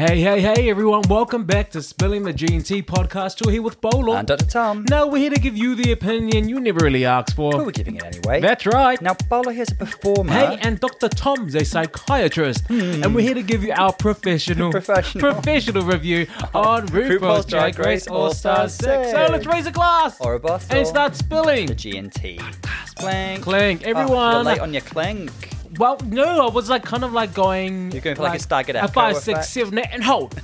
Hey, everyone. Welcome back to Spilling the GNT Podcast. We're here with Bolo. And Dr. Tom. Now, we're here to give you the opinion you never really asked for. But we're giving it anyway. That's right. Now, Bolo here's a performer. Hey, and Dr. Tom's a psychiatrist. And we're here to give you our professional review on RuPaul's Drag Race All Stars 6. So, let's raise a glass. Or a bottle. And start spilling. The GNT. Clank. Clank. Everyone. You're late on your clank. Well, no, I was going... You're going for a staggered out. 5, 6, 7, 8, and hold.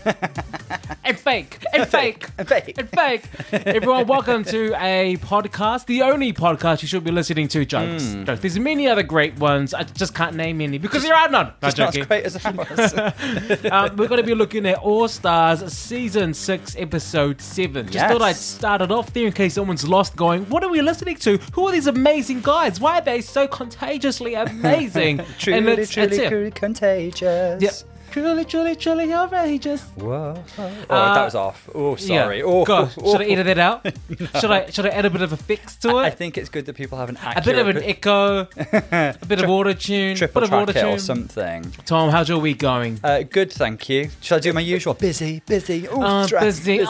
And fake. And fake. And fake. And fake. Everyone, welcome to a podcast, the only podcast you should be listening to, jokes. Jokes. There's many other great ones. I just can't name any because there are none. Not joking. As great as ours. We're going to be looking at All Stars Season 6, Episode 7. Just thought I'd start it off there in case someone's lost going, what are we listening to? Who are these amazing guys? Why are they so contagiously amazing? Truly, contagious. Yep. Truly outrageous. Whoa. Oh, that was off. Oh, sorry. Yeah. Oh, gosh. Should I edit that out? No. Should I add a bit of effects to it? I think it's good that people have an accurate... A bit of an echo, a bit of auto-tune, a bit of auto-tune. Or something. Tom, how's your week going? Good, thank you. Should I do my usual? Busy. Oh, busy. Oh, NHS.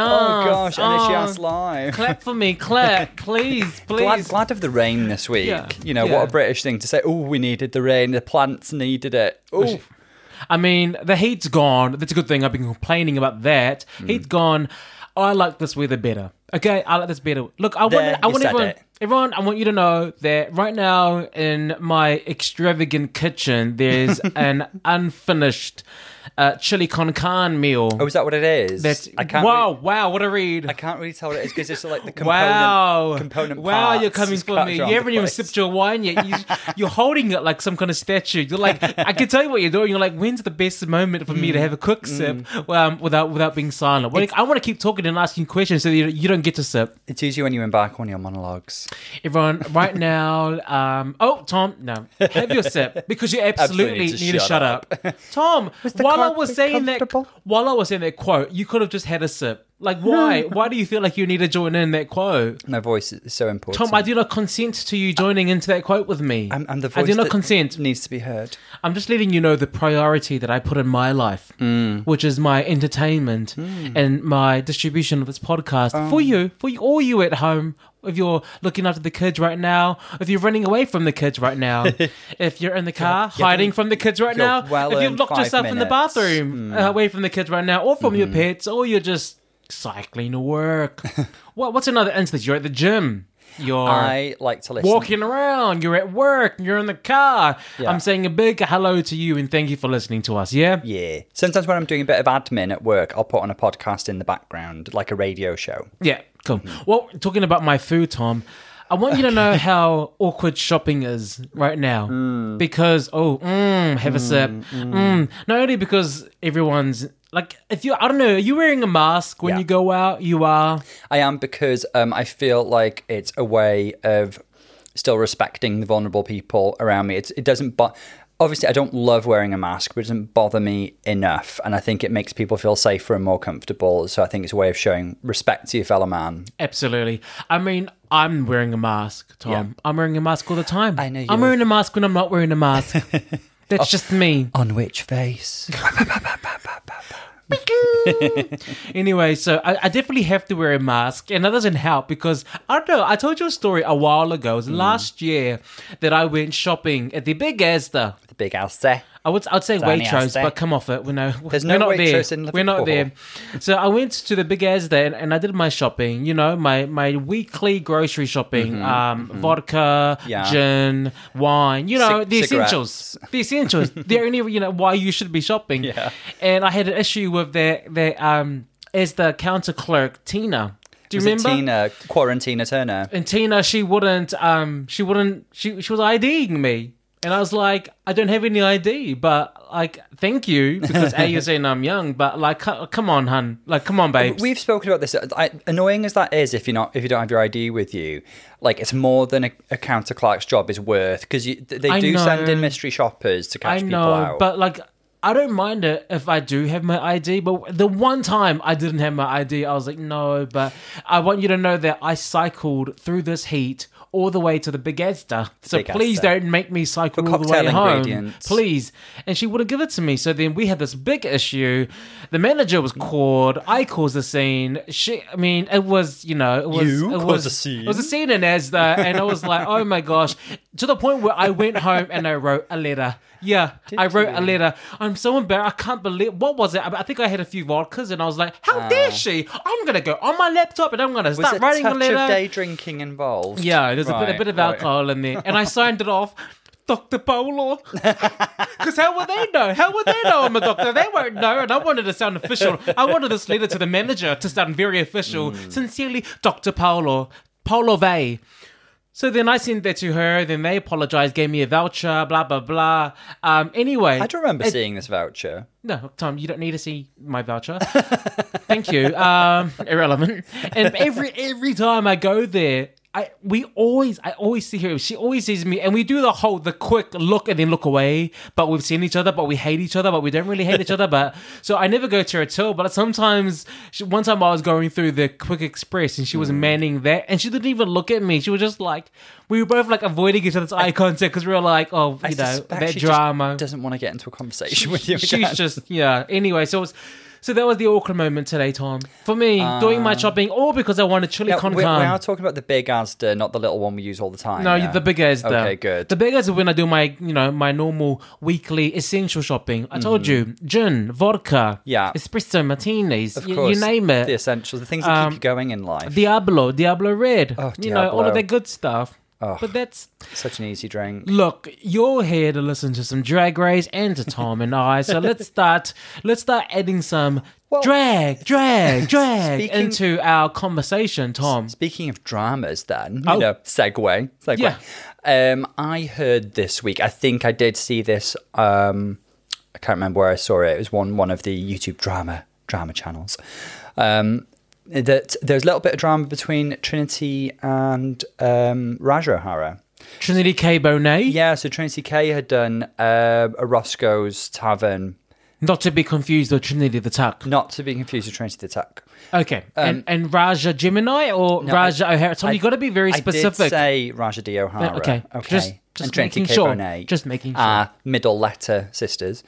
Oh, gosh, NHS live. Clap for me, clap. Please. Glad of the rain this week. Yeah. You know, what a British thing to say. Oh, we needed the rain. The plants needed it. Oh. I mean, the heat's gone. That's a good thing. I've been complaining about that. Heat's gone. Oh, I like this weather better. Okay, I like this better. Look, I want you to know that right now in my extravagant kitchen, there's an unfinished chili con carne meal. Oh, is that what it is? Wow, what a read. I can't really tell what it is because it's like the component parts. Wow, you're coming for me. You haven't even sipped your wine yet. You're holding it like some kind of statue. You're like, I can tell you what you're doing. You're like, when's the best moment for me to have a quick sip without being silent? Well, I want to keep talking and asking questions so that you don't get to sip. It's usually when you embark on your monologues. Everyone, right now, Tom, no, have your sip because you absolutely need to shut up. Tom, while I was saying that quote, you could have just had a sip. Like, why? Why do you feel like you need to join in that quote? My voice is so important. Tom, I do not consent to you joining into that quote with me. I'm the voice I do not consent. Needs to be heard. I'm just letting you know the priority that I put in my life, which is my entertainment and my distribution of this podcast for you, all you at home. If you're looking after the kids right now, if you're running away from the kids right now, if you're in the car hiding from the kids right now, if you've locked yourself in the bathroom away from the kids right now, or from your pets, or you're just cycling to work. What's another instance? You're at the gym. I like to listen. Walking around, you're at work, you're in the car. Yeah. I'm saying a big hello to you and thank you for listening to us, yeah? Yeah. Sometimes when I'm doing a bit of admin at work, I'll put on a podcast in the background, like a radio show. Yeah, cool. Well, talking about my food, Tom, I want you to know how awkward shopping is right now. Because, have a sip. Not only because everyone's... Like, are you wearing a mask when you go out? You are. I am because I feel like it's a way of still respecting the vulnerable people around me. It doesn't obviously, I don't love wearing a mask, but it doesn't bother me enough. And I think it makes people feel safer and more comfortable. So I think it's a way of showing respect to your fellow man. Absolutely. I mean, I'm wearing a mask, Tom. Yeah. I'm wearing a mask all the time. I know you. I'm wearing a mask when I'm not wearing a mask. That's just me. On which face? Anyway, so I definitely have to wear a mask, and that doesn't help because I don't know. I told you a story a while ago. It was last year that I went shopping at the big Asda. The big Asda. I'd say Danny Waitrose, Asda. But come off it. We're not there. So I went to the big Asda and I did my shopping. You know, my weekly grocery shopping: vodka, gin, wine. You know, the essentials. The essentials. They're only why you should be shopping. Yeah. And I had an issue with that as the counter clerk, Tina. Do you remember? Tina Turner. And Tina, she was IDing me. And I was like, I don't have any ID, but like, thank you, because A, you're saying I'm young, but like, come on, hun. Like, come on, babes. We've spoken about this. Annoying as that is, if you don't have your ID with you, like, it's more than a counter clerk's job is worth, because they send in mystery shoppers to catch people out. But like, I don't mind it if I do have my ID, but the one time I didn't have my ID, I was like, no, but I want you to know that I cycled through this heat all the way to the big Asda. So big please Asda. Don't make me cycle all the way home. Please. And she wouldn't give it to me. So then we had this big issue. The manager was called. I caused the scene. It was a scene. It was a scene in Asda. And I was like, oh my gosh. To the point where I went home and I wrote a letter. Yeah, I wrote a letter. I'm so embarrassed. I can't believe. What was it? I think I had a few vodkas and I was like, how dare she? I'm going to go on my laptop and I'm going to start writing a letter. Was a touch of day drinking involved? Yeah, there's a bit of alcohol in there. And I signed it off. Dr. Polo. Because how would they know? How would they know I'm a doctor? They won't know. And I wanted to sound official. I wanted this letter to the manager to sound very official. Sincerely, Dr. Polo. Polo Vey. So then I sent that to her, then they apologized, gave me a voucher, blah, blah, blah. Anyway. I do remember seeing this voucher. No, Tom, you don't need to see my voucher. Thank you. Irrelevant. And every time I go there, I always see her. She always sees me, and we do the quick look and then look away. But we've seen each other, but we hate each other, but we don't really hate each other. But so I never go to her till. But sometimes, one time I was going through the Quick Express, and she was manning that, and she didn't even look at me. She was just like, we were both like avoiding each other's eye contact because we were like, oh, you know, that drama. Doesn't want to get into a conversation with you. She's just Anyway, so it was. So that was the Auckland moment today, Tom. For me, doing my shopping, all because I wanted chili con carne. We are talking about the big Asda, not the little one we use all the time. No, the big Asda. Okay, good. The big Asda when I do my, my normal weekly essential shopping. I told you, gin, vodka, espresso martinis, of course, you name it. The essentials, the things that keep you going in life. Diablo Red, all of that good stuff. Oh, but that's such an easy drink. Look, you're here to listen to some Drag Race and to Tom and I. So let's start adding some drag into our conversation, Tom. Speaking of dramas, then segue. Yeah. I heard this week. I think I did see this. I can't remember where I saw it. It was one of the YouTube drama channels. That there's a little bit of drama between Trinity and Raj O'Hara. Trinity K. Bonet? Yeah, so Trinity K had done a Roscoe's tavern. Not to be confused with Trinity the Tuck. Okay. And Raja Gemini or Raja O'Hara? Tom, you've got to be very specific. I did say Raja D. O'Hara. Okay. Just making K. sure. Bonet, just making sure. Middle letter sisters.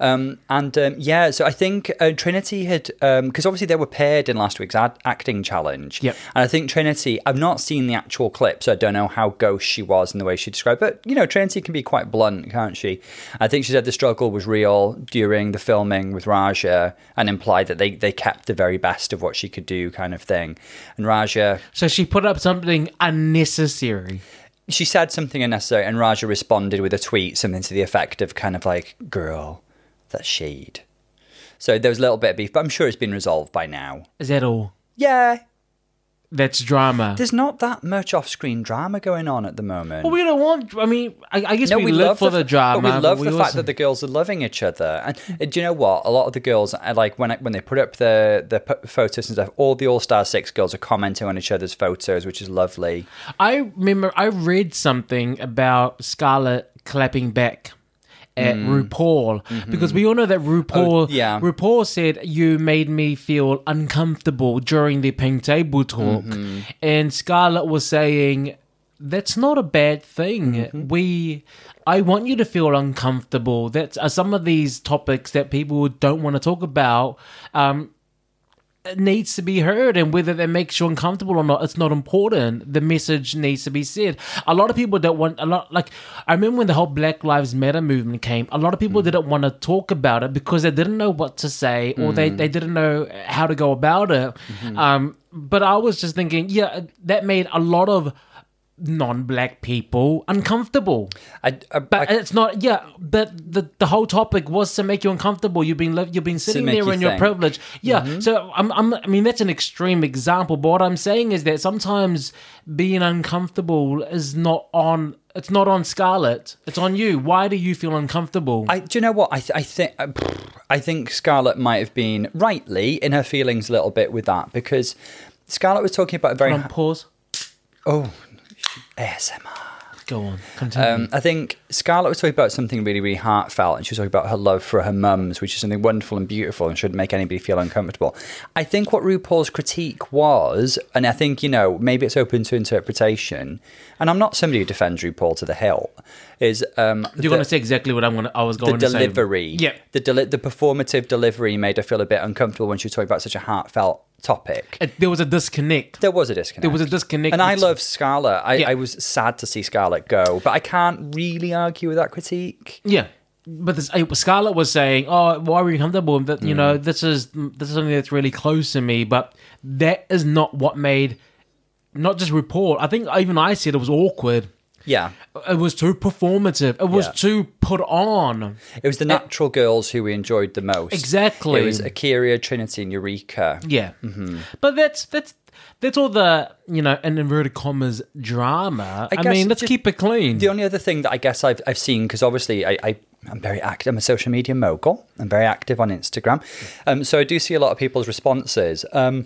So I think Trinity had, because obviously they were paired in last week's acting challenge. Yep. And I think Trinity, I've not seen the actual clip, so I don't know how gauche she was in the way she described, but Trinity can be quite blunt, can't she? I think she said the struggle was real during the filming with Raja and implied that they kept the very best of what she could do kind of thing. And Raja... So she put up something unnecessary. She said something unnecessary and Raja responded with a tweet, something to the effect of kind of like, girl... that shade. So there was a little bit of beef, but I'm sure it's been resolved by now. Is that all? Yeah. That's drama. There's not that much off-screen drama going on at the moment. Well, we don't want... I mean, I guess we live for the drama. But we love the fact that the girls are loving each other. And do you know what? A lot of the girls, like when they put up the photos and stuff, all the All Star 6 girls are commenting on each other's photos, which is lovely. I remember I read something about Scarlett clapping back at RuPaul, because we all know that RuPaul said, you made me feel uncomfortable during the pink table talk, and Scarlett was saying, that's not a bad thing. I want you to feel uncomfortable. That's some of these topics that people don't want to talk about, it needs to be heard, and whether that makes you uncomfortable or not, it's not important. The message needs to be said. A lot of people don't want I remember when the whole Black Lives Matter movement came, a lot of people didn't want to talk about it because they didn't know what to say or they didn't know how to go about it. But I was just thinking, that made a lot of non-black people uncomfortable. But the whole topic was to make you uncomfortable. You've been sitting there in your privilege. Yeah. So I mean that's an extreme example, but what I'm saying is that sometimes being uncomfortable is not on. It's not on Scarlett. It's on you. Why do you feel uncomfortable? Do you know what? I think Scarlett might have been rightly in her feelings a little bit with that, because Scarlett was talking about a very. Pause. Oh. ASMR. Go on, continue. I think Scarlett was talking about something really, really heartfelt, and she was talking about her love for her mums, which is something wonderful and beautiful and shouldn't make anybody feel uncomfortable. I think what RuPaul's critique was, and I think, you know, maybe it's open to interpretation, and I'm not somebody who defends RuPaul to the hilt, is... Do you want to say exactly what I was going to say? The delivery. Yeah. The performative delivery made her feel a bit uncomfortable when she was talking about such a heartfelt topic. There was a disconnect. And I love Scarlett. I was sad to see Scarlett go, but I can't really argue with that critique. Yeah. But Scarlett was saying, oh, why were you comfortable? You know, this is something that's really close to me, but that is not what made, not just RuPaul. I think even I said it was awkward. Yeah. It was too performative. It was too put on. It was the natural girls who we enjoyed the most. Exactly. It was Aquaria, Trinity, and Eureka. Yeah. Mm-hmm. But that's all the, you know, in inverted commas, drama. I mean, let's keep it clean. The only other thing that I guess I've seen, because obviously I'm very active. I'm a social media mogul. I'm very active on Instagram. So I do see a lot of people's responses. There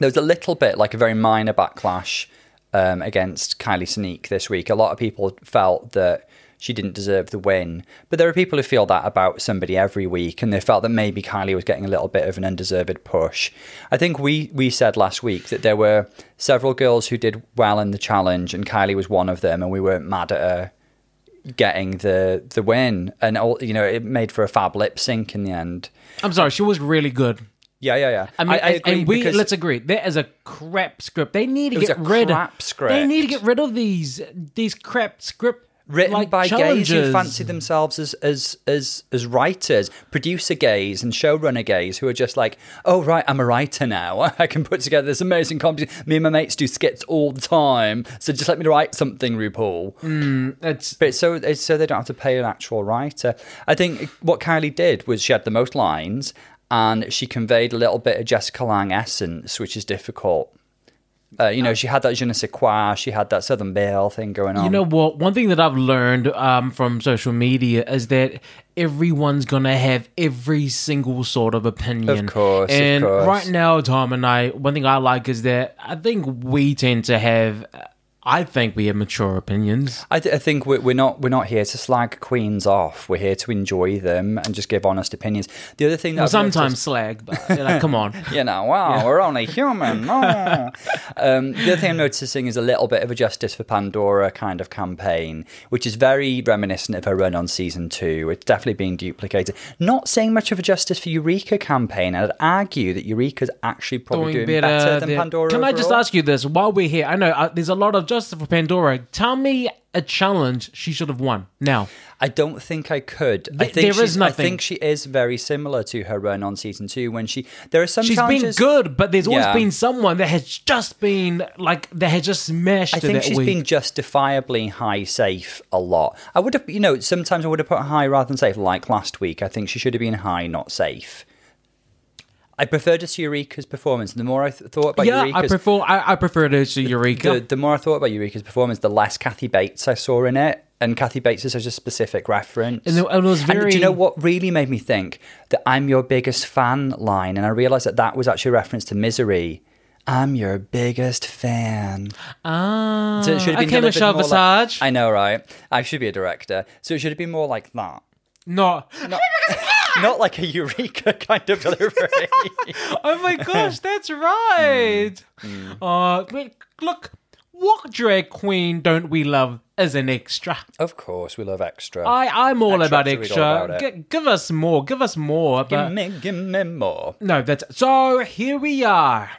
was a little bit, like a very minor backlash against Kylie Sneak this week. A lot of people felt that she didn't deserve the win, but there are people who feel that about somebody every week, and they felt that maybe Kylie was getting a little bit of an undeserved push. I think we said last week that there were several girls who did well in the challenge, and Kylie was one of them, and we weren't mad at her getting the win, and all, you know, it made for a fab lip sync in the end. I'm sorry, she was really good. Yeah. I mean, I agree, and let's agree. That is a crap script. They need to get rid of script. They need to get rid of these crap script written by challenges. Gays who fancy themselves as writers, producer gays and showrunner gays who are just like, oh right, I'm a writer now. I can put together this amazing comedy. Me and my mates do skits all the time, so just let me write something, RuPaul. But so they don't have to pay an actual writer. I think what Kylie did was she had the most lines. And she conveyed a little bit of Jessica Lange essence, which is difficult. She had that je ne sais quoi, she had that Southern Belle thing going on. You know what? One thing that I've learned from social media is that everyone's going to have every single sort of opinion. Of course. Right now, Tom and I, one thing I like is that I think we tend to have... I think we have mature opinions. I think we're not here to slag queens off. We're here to enjoy them and just give honest opinions. The other thing that sometimes slag, but you know, come on, you know, wow, we're only human. Oh. The other thing I'm noticing is a little bit of a Justice for Pandora kind of campaign, which is very reminiscent of her run on season 2. It's definitely being duplicated. Not saying much of a Justice for Eureka campaign. I'd argue that Eureka's actually probably doing better than Pandora. Can I just ask you this while we're here? I know there's a lot of Justice for Pandora. Tell me a challenge she should have won. Now, I don't think I could. I think she is very similar to her run on season 2 when she's challenges... been good, but there's always been someone that has just been like that has just smashed. I think she's been justifiably high safe a lot. I would have, you know, sometimes I would have put high rather than safe. Like last week, I think she should have been high, not safe. I preferred it to Eureka's performance. The more I thought about Eureka's... I preferred it to Eureka. The more I thought about Eureka's performance, the less Kathy Bates I saw in it. And Kathy Bates is such a specific reference. And it was very... And do you know what really made me think? That I'm your biggest fan line. And I realised that was actually a reference to Misery. I'm your biggest fan. Ah. So it should have been Michelle Visage. Like, I know, right? I should be a director. So it should have been more like that. Not like a Eureka kind of delivery. Oh my gosh, that's right. Look, what drag queen don't we love as an extra? Of course, we love extra. I'm all about extra. Give us more. Give me more. No, so here we are.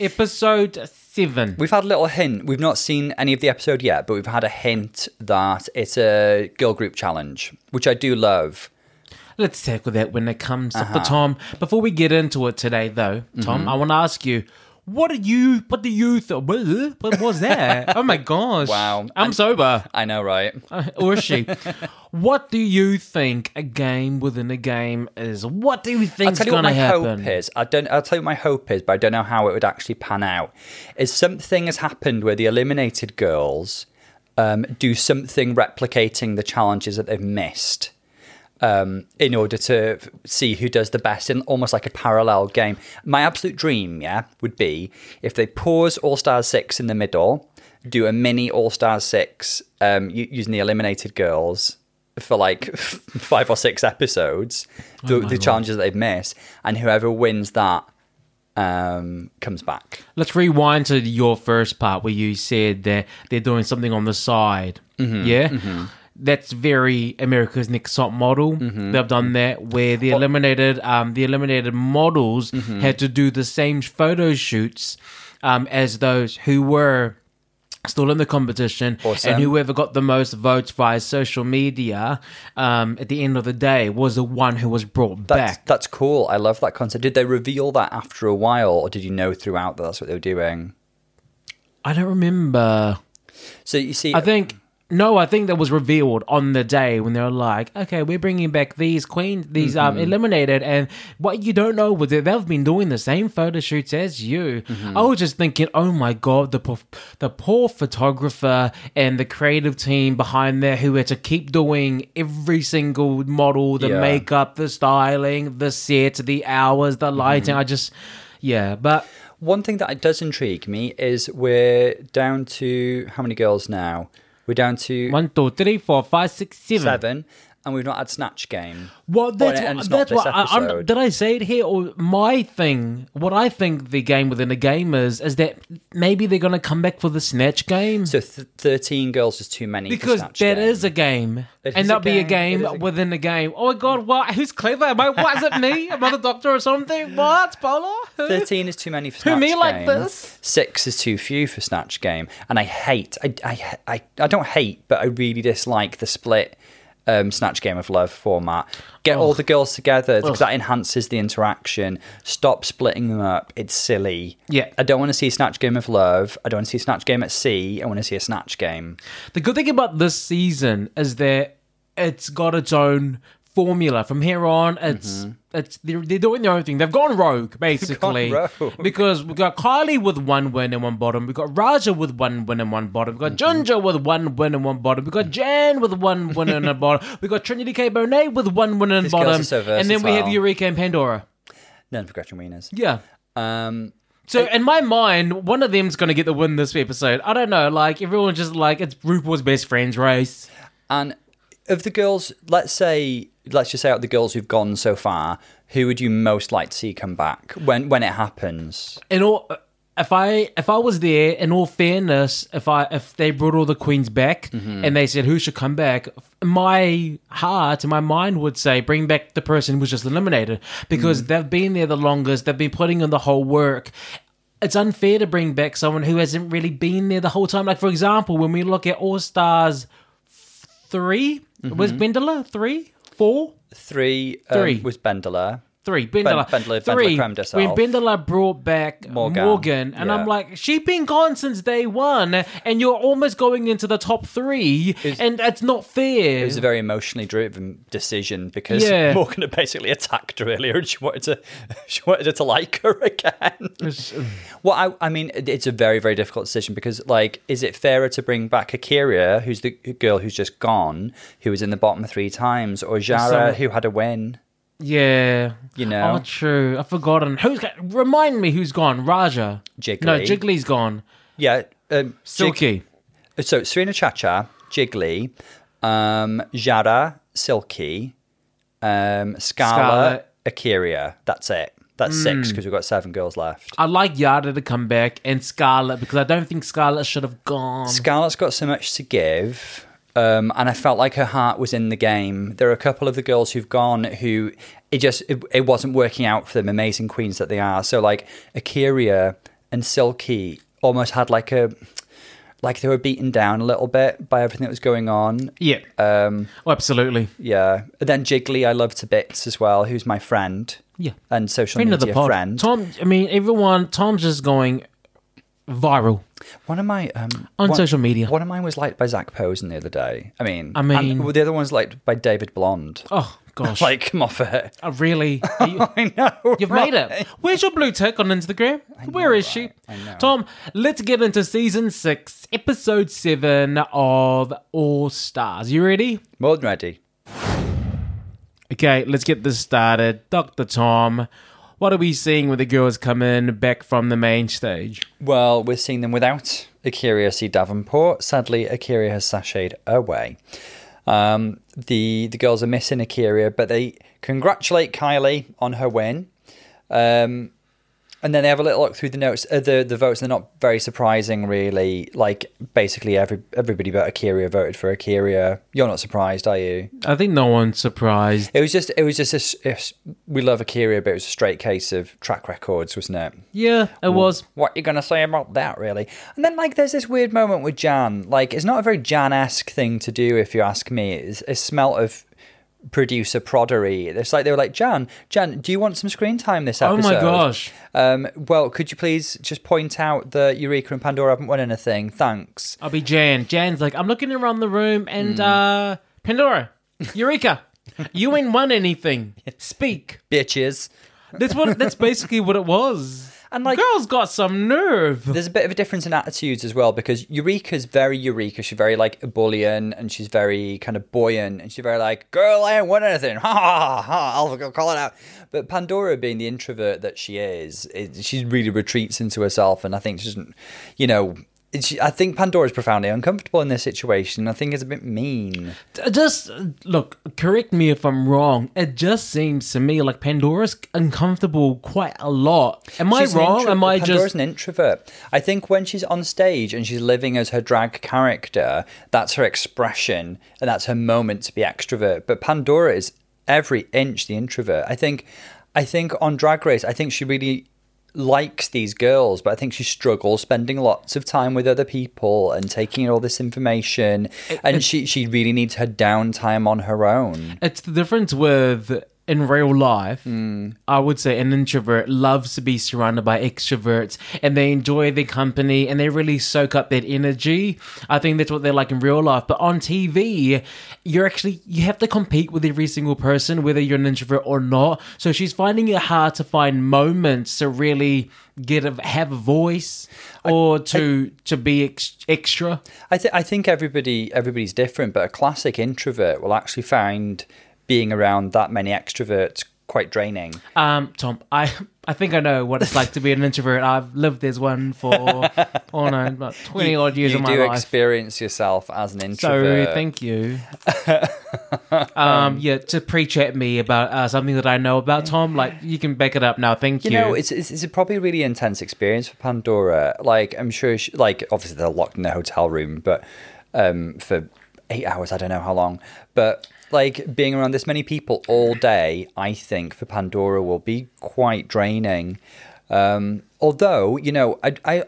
Episode 7. We've had a little hint. We've not seen any of the episode yet, but we've had a hint that it's a girl group challenge, which I do love. Let's tackle that when it comes up. But Tom, before we get into it today, though, Tom, I want to ask you, what was that? Oh my gosh. Wow. I'm sober. I know, right? Or is she? What do you think a game within a game is? What do you think's going to happen? I'll tell you what my hope is, but I don't know how it would actually pan out. Is something has happened where the eliminated girls do something replicating the challenges that they've missed. In order to see who does the best in almost like a parallel game. My absolute dream, would be if they pause All Stars 6 in the middle do a mini All Stars 6 using the eliminated girls for like 5 or 6 episodes, the challenges that they've missed, and whoever wins that comes back. Let's rewind to your first part where you said that they're doing something on the side. Mm-hmm. Yeah? Mm-hmm. That's very America's Next Top Model. Mm-hmm. They've done that where the eliminated models mm-hmm. had to do the same photo shoots as those who were still in the competition. Awesome. And whoever got the most votes via social media at the end of the day was the one who was brought back. That's cool. I love that concept. Did they reveal that after a while, or did you know throughout that that's what they were doing? I don't remember. So you see, I think that was revealed on the day when they were like, okay, we're bringing back these queens, these mm-hmm. Eliminated. And what you don't know was that they've been doing the same photo shoots as you. Mm-hmm. I was just thinking, oh my God, the poor photographer and the creative team behind there who had to keep doing every single model, the makeup, the styling, the set, the hours, the lighting. Mm-hmm. But one thing that does intrigue me is we're down to how many girls now? We're down to 1, 2, 3, 4, 5, 6, 7. 7, and we've not had Snatch Game. Well, that's what I'm, did I say it here? Or my thing, what I think the game within the game is that maybe they're going to come back for the Snatch Game. So 13 girls is too many. Because for that game. Is a game, it and that'll be a game within the game. Oh my God! What? Who's clever? What is it? Me? Am I the doctor or something? What? Polo? 13 is too many for Snatch Game. Who me like this? 6 is too few for Snatch Game, and I hate. I don't hate, but I really dislike the split. Snatch Game of Love format. Get all the girls together because that enhances the interaction. Stop splitting them up. It's silly. Yeah. I don't want to see Snatch Game of Love. I don't want to see Snatch Game at sea. I want to see a Snatch Game. The good thing about this season is that it's got its own formula. From here on, they're doing their own thing. They've gone rogue, basically. Because we've got Kylie with 1 win and 1 bottom. We've got Raja with 1 win and 1 bottom. We've got Junja with 1 win and 1 bottom. We've got Jan with 1 win and 1 bottom. We've got Trinity K. Bonet with 1 win and this bottom. So and then we have Eureka and Pandora. None for Gretchen Wieners. Yeah. So in my mind, one of them's going to get the win this episode. I don't know. Like, everyone's just like, it's RuPaul's Best Friends race. And of the girls, let's just say out the girls who've gone so far, who would you most like to see come back when it happens? If I was there, in all fairness, if they brought all the queens back and they said who should come back, my heart and my mind would say bring back the person who was just eliminated because they've been there the longest, they've been putting in the whole work. It's unfair to bring back someone who hasn't really been there the whole time. Like, for example, when we look at All Stars 3, was Bendela 3? 4? 3 was Bendela. 3, Bendela. Bendela creme de sel. When Bendela brought back Morgan and I'm like, she's been gone since day 1, and you're almost going into the top 3, and that's not fair. It was a very emotionally driven decision because Morgan had basically attacked her earlier, and she wanted her to like her again. Well, I mean, it's a very, very difficult decision because, like, is it fairer to bring back Akiria, who's the girl who's just gone, who was in the bottom 3 times, or Zara, who had a win? Yeah. You know? Oh, true. I've forgotten. Remind me who's gone. Raja. Jiggly. No, Jiggly's gone. Yeah. Silky. So, Serena Chacha, Jiggly, Zara, Silky, Scarlet, Akiria. That's it. That's 6 because we've got 7 girls left. I'd like Yara to come back and Scarlet because I don't think Scarlet should have gone. Scarlet's got so much to give. And I felt like her heart was in the game. There are a couple of the girls who've gone who it wasn't working out for them, amazing queens that they are. So, like, Akiria and Silky almost had like they were beaten down a little bit by everything that was going on. Yeah. Absolutely. Yeah. And then Jiggly, I love to bits as well, who's my friend. Yeah. And social media friend. Tom's just going viral. On social media. One of mine was liked by Zach Posen the other day. I mean, and the other one's liked by David Blonde. Oh gosh, like, come off it. Really? I know. You've made it. Where's your blue tick on Instagram? Where is she? I know. Tom, let's get into season 6, episode 7 of All Stars. You ready? More than ready. Okay, let's get this started. Dr. Tom, What are we seeing when the girls come in back from the main stage? Well, we're seeing them without Aquaria C. Davenport. Sadly, Aquaria has sashayed away. The girls are missing Aquaria, but they congratulate Kylie on her win. And then they have a little look through the notes, the votes. They're not very surprising, really. Like, basically, everybody but Aquaria voted for Aquaria. You're not surprised, are you? I think no one's surprised. It was just we love Aquaria, but it was a straight case of track records, wasn't it? Yeah, it was. What are you going to say about that, really? And then, like, there's this weird moment with Jan. Like, it's not a very Jan-esque thing to do, if you ask me. It's a smell of producer proddery. It's like they were like, Jan, do you want some screen time this episode? Oh my gosh. Well, could you please just point out that Eureka and Pandora haven't won anything? Thanks. I'll be Jan. Jan's like, I'm looking around the room and Pandora, Eureka, you ain't won anything. Speak. Bitches. That's basically what it was. And like, girls got some nerve. There's a bit of a difference in attitudes as well, because Eureka's very Eureka. She's very like ebullient, and she's very kind of buoyant, and she's very like, girl, I ain't won anything. Ha ha ha, I'll call it out. But Pandora, being the introvert that she is, she really retreats into herself, and I think she doesn't, you know, I think Pandora's profoundly uncomfortable in this situation. I think it's a bit mean. Just, look, correct me if I'm wrong. It just seems to me like Pandora's uncomfortable quite a lot. Am I wrong? Pandora's an introvert. I think when she's on stage and she's living as her drag character, that's her expression and that's her moment to be extrovert. But Pandora is every inch the introvert. I think on Drag Race, I think she really likes these girls, but I think she struggles spending lots of time with other people and taking in all this information, and she really needs her downtime on her own. It's the difference with, in real life, I would say an introvert loves to be surrounded by extroverts, and they enjoy their company, and they really soak up that energy. I think that's what they're like in real life. But on TV, you have to compete with every single person, whether you're an introvert or not. So she's finding it hard to find moments to really have a voice or to be extra. I think everybody's different, but a classic introvert will actually find being around that many extroverts quite draining. Tom, I think I know what it's like to be an introvert. I've lived as one for, about 20-odd years of my life. You do experience yourself as an introvert. So, thank you. To preach at me about something that I know about, Tom, like, you can back it up now, thank you. You know, it's probably a really intense experience for Pandora. Like, I'm sure, obviously they're locked in a hotel room, but for 8 hours, I don't know how long, but like, being around this many people all day, I think, for Pandora will be quite draining. Although, you know, if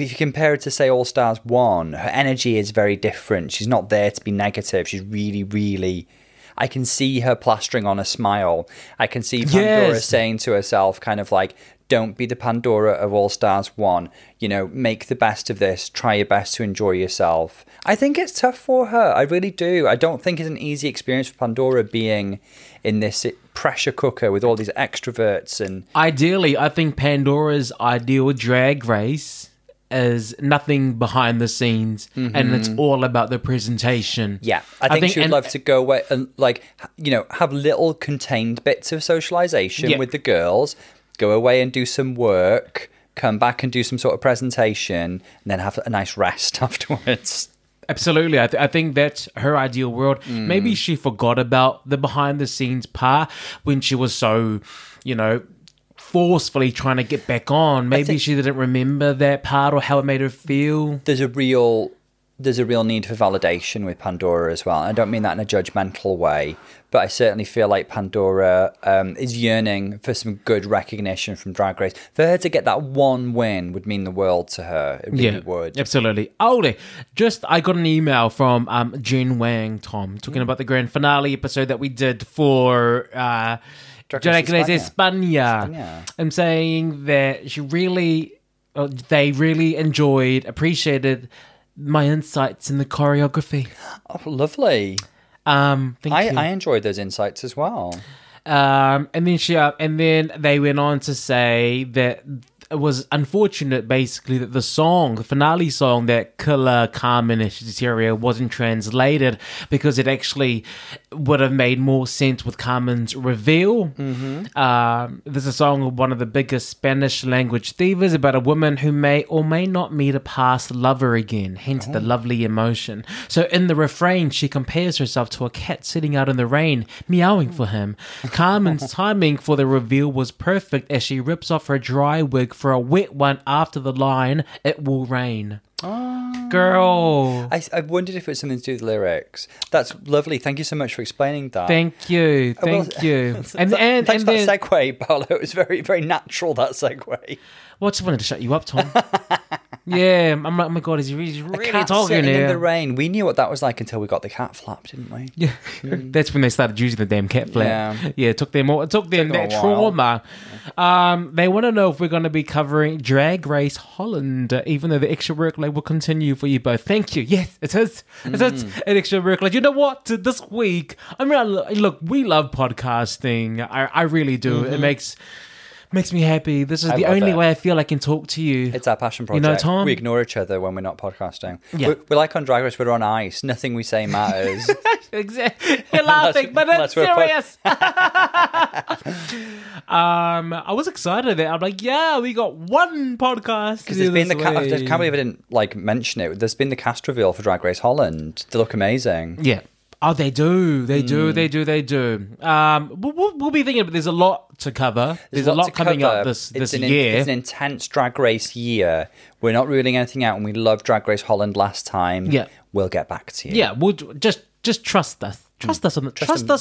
you compare it to, say, All Stars 1, her energy is very different. She's not there to be negative. She's really, really... I can see her plastering on a smile. I can see Pandora saying to herself, kind of like, don't be the Pandora of All Stars 1. You know, make the best of this. Try your best to enjoy yourself. I think it's tough for her. I really do. I don't think it's an easy experience for Pandora being in this pressure cooker with all these extroverts. And ideally, I think Pandora's ideal drag race is nothing behind the scenes, and it's all about the presentation. Yeah, I think she'd love to go away and, like, you know, have little contained bits of socialization with the girls, go away and do some work, come back and do some sort of presentation, and then have a nice rest afterwards. Absolutely. I think that's her ideal world. Maybe she forgot about the behind the scenes part when she was so, you know, forcefully trying to get back on. Maybe she didn't remember that part or how it made her feel. There's a real need for validation with Pandora as well. I don't mean that in a judgmental way, but I certainly feel like Pandora is yearning for some good recognition from Drag Race. For her to get that one win would mean the world to her. It really would. Absolutely. Ollie, I got an email from Jen Wang, Tom, talking about the grand finale episode that we did for... Drag Race España. I'm saying that they really appreciated my insights in the choreography. Oh, lovely. Thank you. I enjoyed those insights as well. And then they went on to say that was unfortunate, basically, that the song, the finale song that Killer Carmen and Shatteria wasn't translated, because it actually would have made more sense with Carmen's reveal. Mm-hmm. This is a song of one of the biggest Spanish language divas about a woman who may or may not meet a past lover again, hence the lovely emotion. So in the refrain, she compares herself to a cat sitting out in the rain, meowing for him. Carmen's timing for the reveal was perfect as she rips off her dry wig for a wet one after the line, "It will rain." Oh. Girl. I wondered if it was something to do with lyrics. That's lovely. Thank you so much for explaining that. Thank you. And thanks for that segue, Paolo. It was very, very natural, that segue. Well, I just wanted to shut you up, Tom. Yeah, I'm like, oh my God, is he really talking here? In the rain. We knew what that was like until we got the cat flap, didn't we? Yeah, that's when they started using the damn cat flap. Yeah, it took them that trauma. They want to know if we're going to be covering Drag Race Holland, even though the extra workload will continue for you both. Thank you. Yes, it is. It is an extra workload. You know what? This week, I mean, look, we love podcasting. I really do. Mm-hmm. Makes me happy. This is the only way I feel I can talk to you. It's our passion project. You know, Tom? We ignore each other when we're not podcasting. Yeah. We're like on Drag Race, we're on ice. Nothing we say matters. Exactly. You're laughing, but it's serious. I was excited there. I'm like, yeah, we got one podcast. Because there's been I can't believe I didn't mention it. There's been the cast reveal for Drag Race Holland. They look amazing. Yeah. Oh, they do. We'll be thinking, but there's a lot to cover. There's a lot coming up this year. It's an intense Drag Race year. We're not ruling anything out, and we loved Drag Race Holland last time. Yeah. We'll get back to you. Yeah, we'll just trust us. Trust us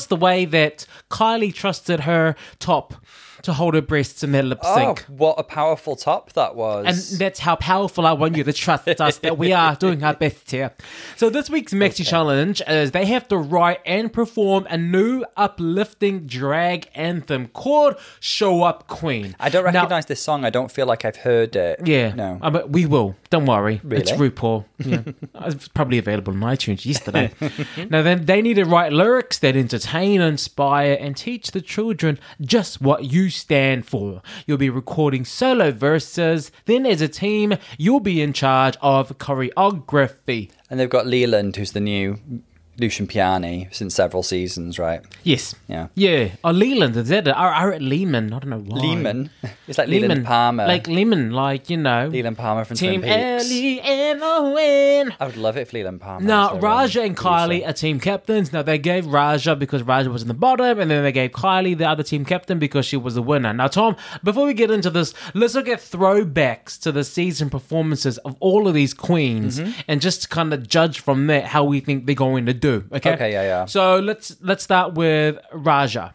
the way that Kylie trusted her top to hold her breasts in their lip sync. Oh, what a powerful top that was. And that's how powerful I want you to trust us that we are doing our best here. So this week's Maxi Challenge is they have to write and perform a new uplifting drag anthem called Show Up Queen. I don't recognise this song. I don't feel like I've heard it. Yeah. No. But we will. Don't worry. Really? It's RuPaul. Yeah. It's probably available on iTunes yesterday. Now, then they need to write lyrics that entertain, inspire, and teach the children just what you stand for. You'll be recording solo verses, then as a team you'll be in charge of choreography. And they've got Leland, who's the new Lucian Piani since several seasons, right? Yes. Yeah. Oh, Leland, is that it? I read Lehman. I don't know why. Lehman? It's like Leland Palmer. Like Lehman, like, you know. Leland Palmer from Team Twin Peaks. Leland. I would love it if Leland Palmer. No, Raja and Kylie are team captains. Now, they gave Raja because Raja was in the bottom, and then they gave Kylie the other team captain because she was the winner. Now, Tom, before we get into this, let's look at throwbacks to the season performances of all of these queens, and just kind of judge from that how we think they're going to do. Okay. So let's start with Raja.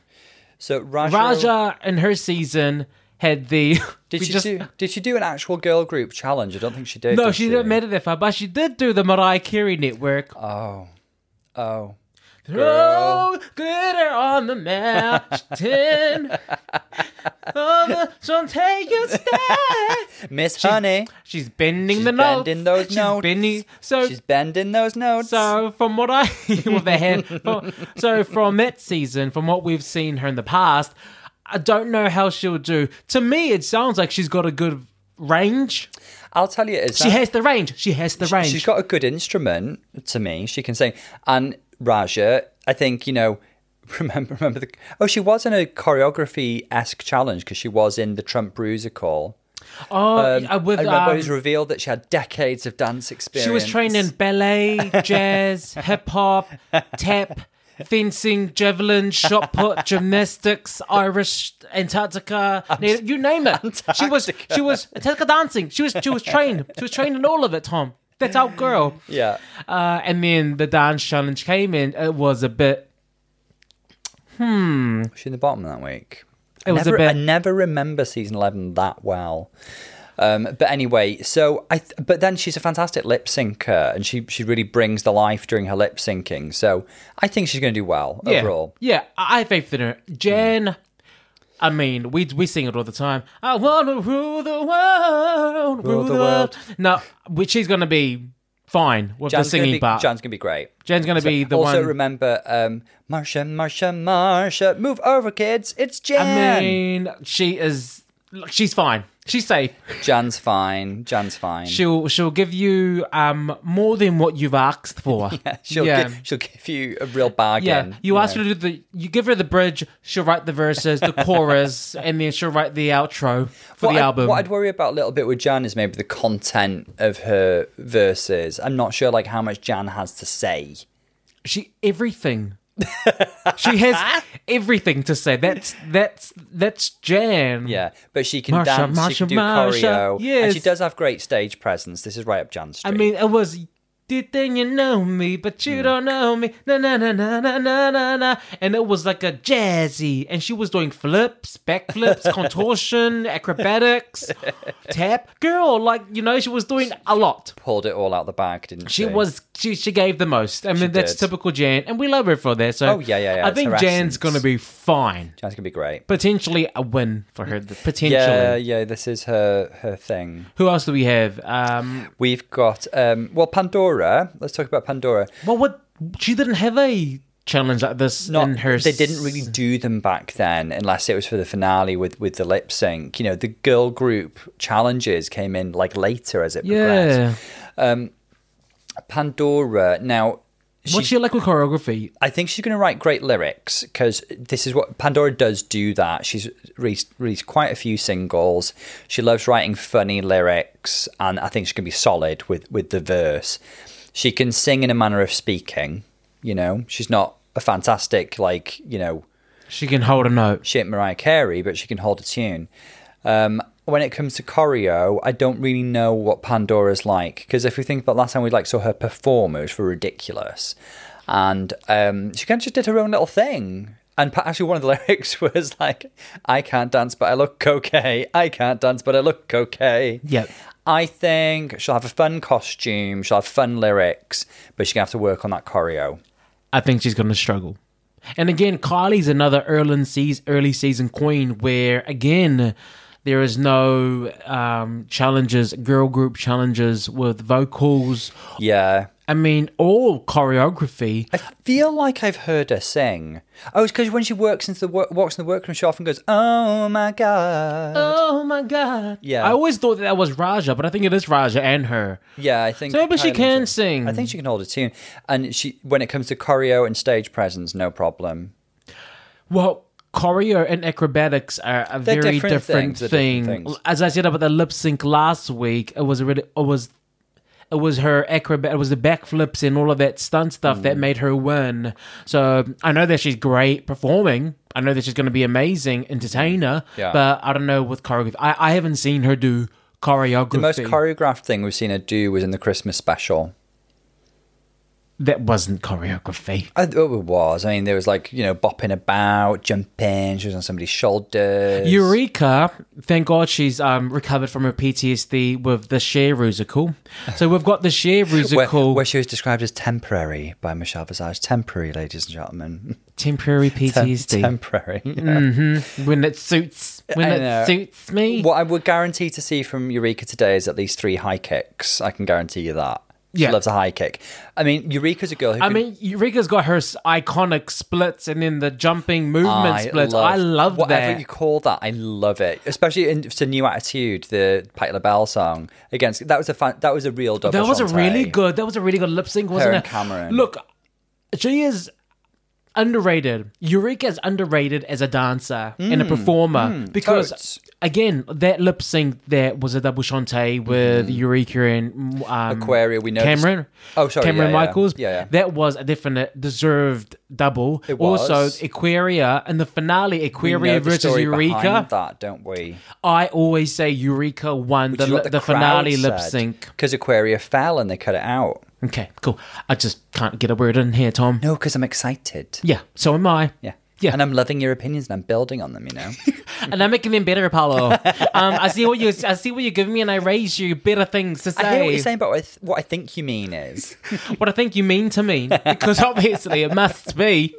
So Raja in her season had the... Did she do an actual girl group challenge? I don't think she did. No, she didn't make it that far, but she did do the Mariah Carey network. Oh. Throw glitter on the mountain. Don't take your stand. Miss Honey. She's bending the notes. She's bending those notes. So from what I... with her hand. So from that season, from what we've seen her in the past, I don't know how she'll do. To me, it sounds like she's got a good range. I'll tell you. She has the range. She's got a good instrument, to me. She can sing. And... Raja, I think, you know, remember she was in a choreography-esque challenge because she was in the Trumprusical. It was revealed that she had decades of dance experience. She was trained in ballet, jazz, hip-hop, tap, fencing, javelin, shot put, gymnastics, Irish, Antarctica, you name it. Antarctica. She was Antarctica dancing. She was trained. She was trained in all of it, Tom. That's our girl. Yeah. And then the dance challenge came in. It was a bit... Was she in the bottom that week? I never remember season 11 that well. But anyway, so... But then she's a fantastic lip syncer, and she really brings the life during her lip syncing. So I think she's going to do well overall. Yeah, I have faith in her. Jen... I mean, we sing it all the time. I want to rule the world. Rule the world. No, she's going to be fine with the singing part. Jan's going to be great. Jan's going to be the one. Also remember, Marsha. Move over, kids. It's Jan. I mean, she's fine. She's safe. Jan's fine. Jan's fine. She'll give you more than what you've asked for. She'll give you a real bargain. Yeah. You ask her to do you give her the bridge, she'll write the verses, the chorus, and then she'll write the outro for the album. What I'd worry about a little bit with Jan is maybe the content of her verses. I'm not sure how much Jan has to say. Everything. She has everything to say. That's Jan. Yeah, but she can dance, she can do choreo, yes. And she does have great stage presence. This is right up Jan's street. I mean, it was, did then you know me, but you don't know me, na na na na na na na na, and it was like a jazzy, and she was doing flips, backflips, contortion, acrobatics, tap. Girl, she was doing a lot. Pulled it all out the bag, didn't she? She gave the most. I mean, that's typical Jan, and we love her for that. So, I think Jan's going to be fine. Jan's going to be great. Potentially a win for her. Potentially. Yeah, this is her thing. Who else do we have? We've got, Pandora. Let's talk about Pandora. Well, she didn't have a challenge like this in her... They didn't really do them back then, unless it was for the finale with the lip sync. You know, the girl group challenges came in later as it progressed. Pandora, now... What's she like with choreography? I think she's going to write great lyrics, because this is what Pandora does do that. She's released quite a few singles. She loves writing funny lyrics, and I think she's going to be solid with the verse. She can sing in a manner of speaking, She's not a fantastic, She can hold a note. She ain't Mariah Carey, but she can hold a tune. When it comes to choreo, I don't really know what Pandora's like, because if we think about last time we saw her perform, it was for Ridiculous, and she kind of just did her own little thing. And actually, one of the lyrics was "I can't dance, but I look okay. I can't dance, but I look okay." Yep. I think she'll have a fun costume, she'll have fun lyrics, but she's gonna have to work on that choreo. I think she's gonna struggle. And again, Kylie's another early season queen, where again, there is no girl group challenges with vocals. Yeah. I mean, all choreography. I feel like I've heard her sing. Oh, it's because when she walks in the workroom, she often goes, "Oh, my God. Oh, my God." Yeah. I always thought that was Raja, but I think it is Raja and her. Yeah, I think. So, but she can sing. I think she can hold a tune. And when it comes to choreo and stage presence, no problem. Well... Choreo and acrobatics are very different things. As I said about the lip sync last week, it was her acrobat. It was the backflips and all of that stunt stuff that made her win. So I know that she's great performing. I know that she's going to be amazing entertainer. Yeah. But I don't know with choreography. I haven't seen her do choreography. The most choreographed thing we've seen her do was in the Christmas special. That wasn't choreography. It was. I mean, there was bopping about, jumping. She was on somebody's shoulders. Eureka, thank God she's recovered from her PTSD with the Cherusical. So we've got the Cherusical. where she was described as temporary by Michelle Visage. Temporary, ladies and gentlemen. Temporary PTSD. Temporary. Yeah. Mm-hmm. When it suits me. What I would guarantee to see from Eureka today is at least 3 high kicks. I can guarantee you that. She loves a high kick. I mean, Eureka's a girl who... Eureka's got her iconic splits and then the jumping movement splits. I love whatever that. Whatever you call that, I love it. Especially it's a new attitude, the Patti LaBelle song. Against that was a real double. That was a really good lip sync, wasn't it? Cameron. Look, she is underrated. Eureka is underrated as a dancer and a performer because... Totes. Again, that lip sync there was a double chante with Eureka and Aquaria. We know Cameron. Oh, sorry, Cameron Michaels. Yeah. Yeah, that was a definite deserved double. It was also Aquaria and the finale. Aquaria versus Eureka. That don't we? I always say Eureka won the finale lip sync because Aquaria fell and they cut it out. Okay, cool. I just can't get a word in here, Tom. No, because I'm excited. Yeah, so am I. Yeah. Yeah. And I'm loving your opinions, and I'm building on them, And I'm making them better, Apollo. I see what you're giving me, and I raise you better things to say. I hear what you're saying, but what I think you mean is what I think you mean to mean, because obviously it must be.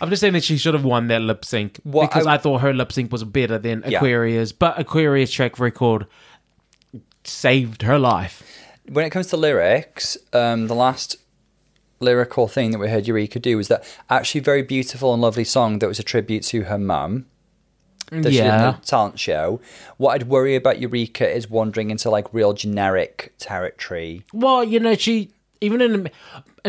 I'm just saying that she should have won that lip sync because I thought her lip sync was better than Aquaria's, but Aquaria's track record saved her life. When it comes to lyrics, the last lyrical thing that we heard Eureka do was that actually very beautiful and lovely song that was a tribute to her mum. that she did in the talent show. What I'd worry about Eureka is wandering into like real generic territory. Well, you know, she even in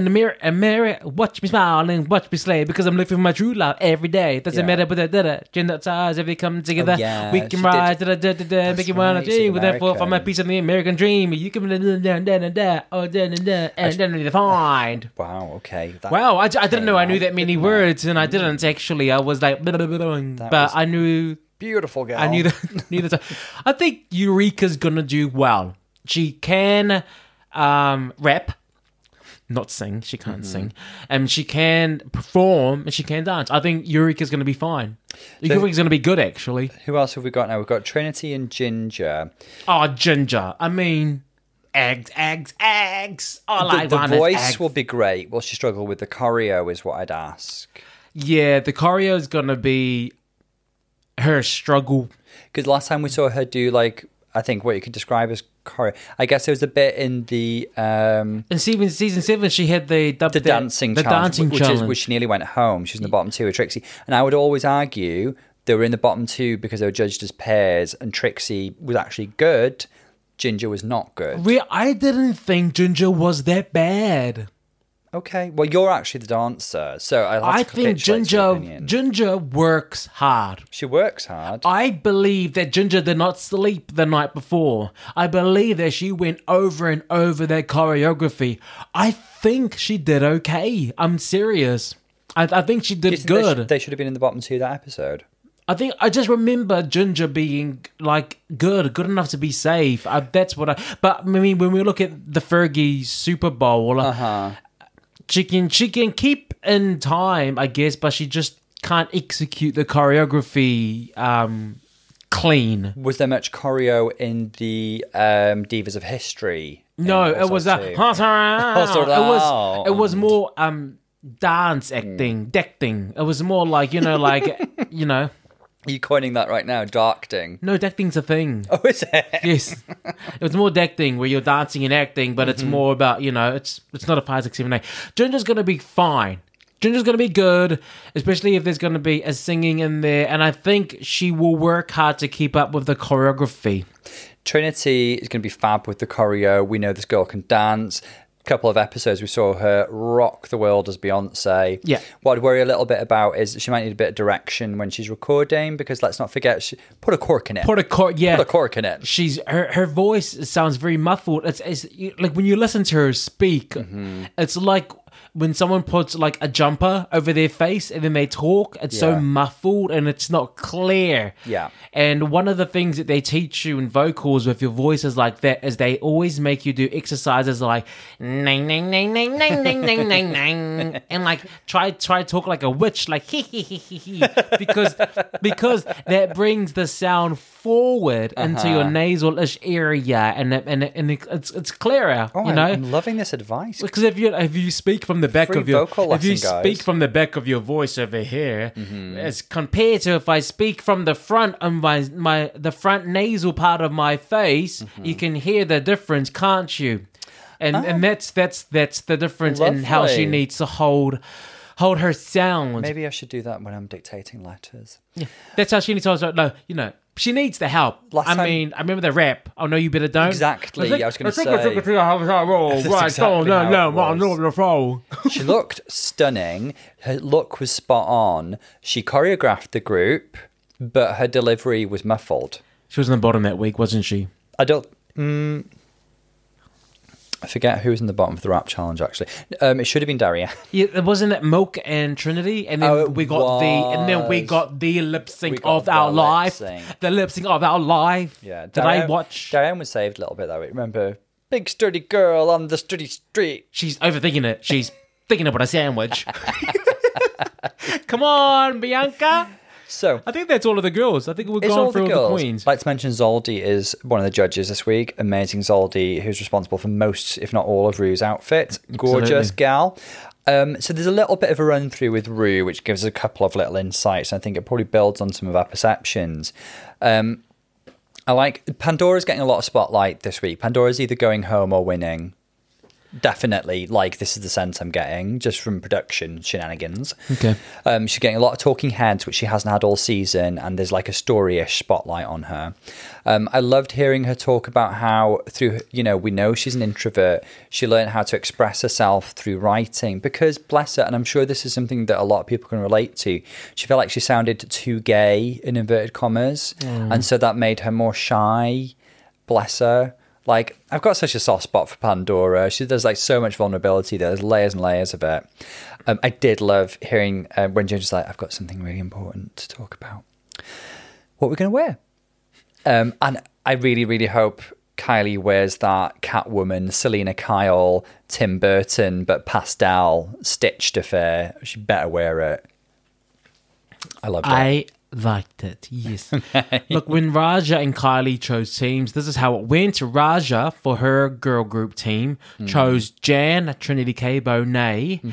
the mirror, watch me smile and watch me slay because I'm looking for my true love every day. Doesn't matter with that, gender ties, everything come together. Oh, yeah, we can rise, make it one day with that for my piece of the American dream. You can and then defined. Wow, okay. Wow, I didn't know I knew that many words, and I didn't actually. I was like, but I knew. Beautiful girl. I knew that. I think Eureka's gonna do well. She can rap, not sing. She can't sing. She can perform and she can dance. I think Eureka's going to be fine. So Eureka's going to be good, actually. Who else have we got now? We've got Trinity and Ginger. Oh, Ginger. I mean, eggs. All I want is eggs. The voice will be great. Will she struggle with the choreo is what I'd ask. Yeah, the choreo is going to be her struggle. Because last time we saw her do, like, I think what you could describe as choreo. I guess there was a bit in the in season 7 she had the dancing challenge, which she nearly went home. She was in the bottom two with Trixie, and I would always argue they were in the bottom two because they were judged as pairs, and Trixie was actually good. Ginger was not good. I didn't think Ginger was that bad. Okay, well you're actually the dancer, so I think Ginger works hard. She works hard. I believe that Ginger did not sleep the night before. I believe that she went over and over that choreography. I think she did okay. I'm serious. I think she did good. They should have been in the bottom two that episode. I think I just remember Ginger being like good enough to be safe. But I mean, when we look at the Fergie Super Bowl. She can keep in time, I guess, but she just can't execute the choreography clean. Was there much choreo in the Divas of History? No, it was it was more dance acting. It was more like, you know, Are you coining that right now, darkting? No, dacting's a thing. Oh, is it? Yes. It's more dacting, where you're dancing and acting, but it's more about, you know, it's not a 5, 6, 7, 8. Ginger's going to be fine. Ginger's going to be good, especially if there's going to be a singing in there, and I think she will work hard to keep up with the choreography. Trinity is going to be fab with the choreo. We know this girl can dance. Couple of episodes we saw her rock the world as Beyonce. Yeah. What I'd worry a little bit about is she might need a bit of direction when she's recording, because let's not forget she put a cork in it. Put a cork in it. She's her voice sounds very muffled. It's like when you listen to her speak, it's like when someone puts like a jumper over their face and then they talk, it's so muffled and it's not clear. Yeah. And one of the things that they teach you in vocals with your voices like that is they always make you do exercises like nang nang nang nang nang nang nang nang nang, and like try talk like a witch, like hee hee hee hee hee, because that brings the sound forward into your nasal-ish area, and it's clearer. Oh, you know? I'm loving this advice, because if you speak from the back of your vocal lesson, speak from the back of your voice over here, as compared to if I speak from the front of the front nasal part of my face, you can hear the difference, can't you? And that's the difference in how she needs to hold her sound. Maybe I should do that when I'm dictating letters. Yeah, that's how she needs to hold. No, you know. She needs the help. I remember the rap. Oh, no, you better don't. Exactly. I was going to say. She looked stunning. Her look was spot on. She choreographed the group, but her delivery was muffled. She was in the bottom that week, wasn't she? I forget who was in the bottom of the rap challenge, actually. It should have been Daria. Yeah, it wasn't that Milk and Trinity, and then we got the lip sync of our life. The lip sync of our life. Yeah, Darian was saved a little bit that way. Remember, big sturdy girl on the sturdy street. She's overthinking it. She's thinking about a sandwich. Come on, Bianca. So I think that's all of the girls. I think we're going through all the queens. Let's mention Zaldy is one of the judges this week. Amazing Zaldy, who's responsible for most, if not all, of Rue's outfit. Gorgeous gal. So there's a little bit of a run-through with Rue, which gives us a couple of little insights. I think it probably builds on some of our perceptions. I like Pandora's getting a lot of spotlight this week. Pandora's either going home or winning. Definitely, like, this is the sense I'm getting just from production shenanigans. Okay. She's getting a lot of talking heads, which she hasn't had all season, and there's like a story-ish spotlight on her. I loved hearing her talk about how through, you know, we know she's an introvert. She learned how to express herself through writing because, bless her, and I'm sure this is something that a lot of people can relate to, she felt like she sounded too gay, in inverted commas, and so that made her more shy, bless her. Like, I've got such a soft spot for Pandora. There's like so much vulnerability there. There's layers and layers of it. I did love hearing when James was like, I've got something really important to talk about. What are we going to wear? And I really, really hope Kylie wears that Catwoman, Selena Kyle, Tim Burton, but pastel, stitched affair. She better wear it. I love it. Liked it, yes. Look, when Raja and Kylie chose teams, this is how it went. Raja, for her girl group team, chose Jan, Trinity K, Bonet,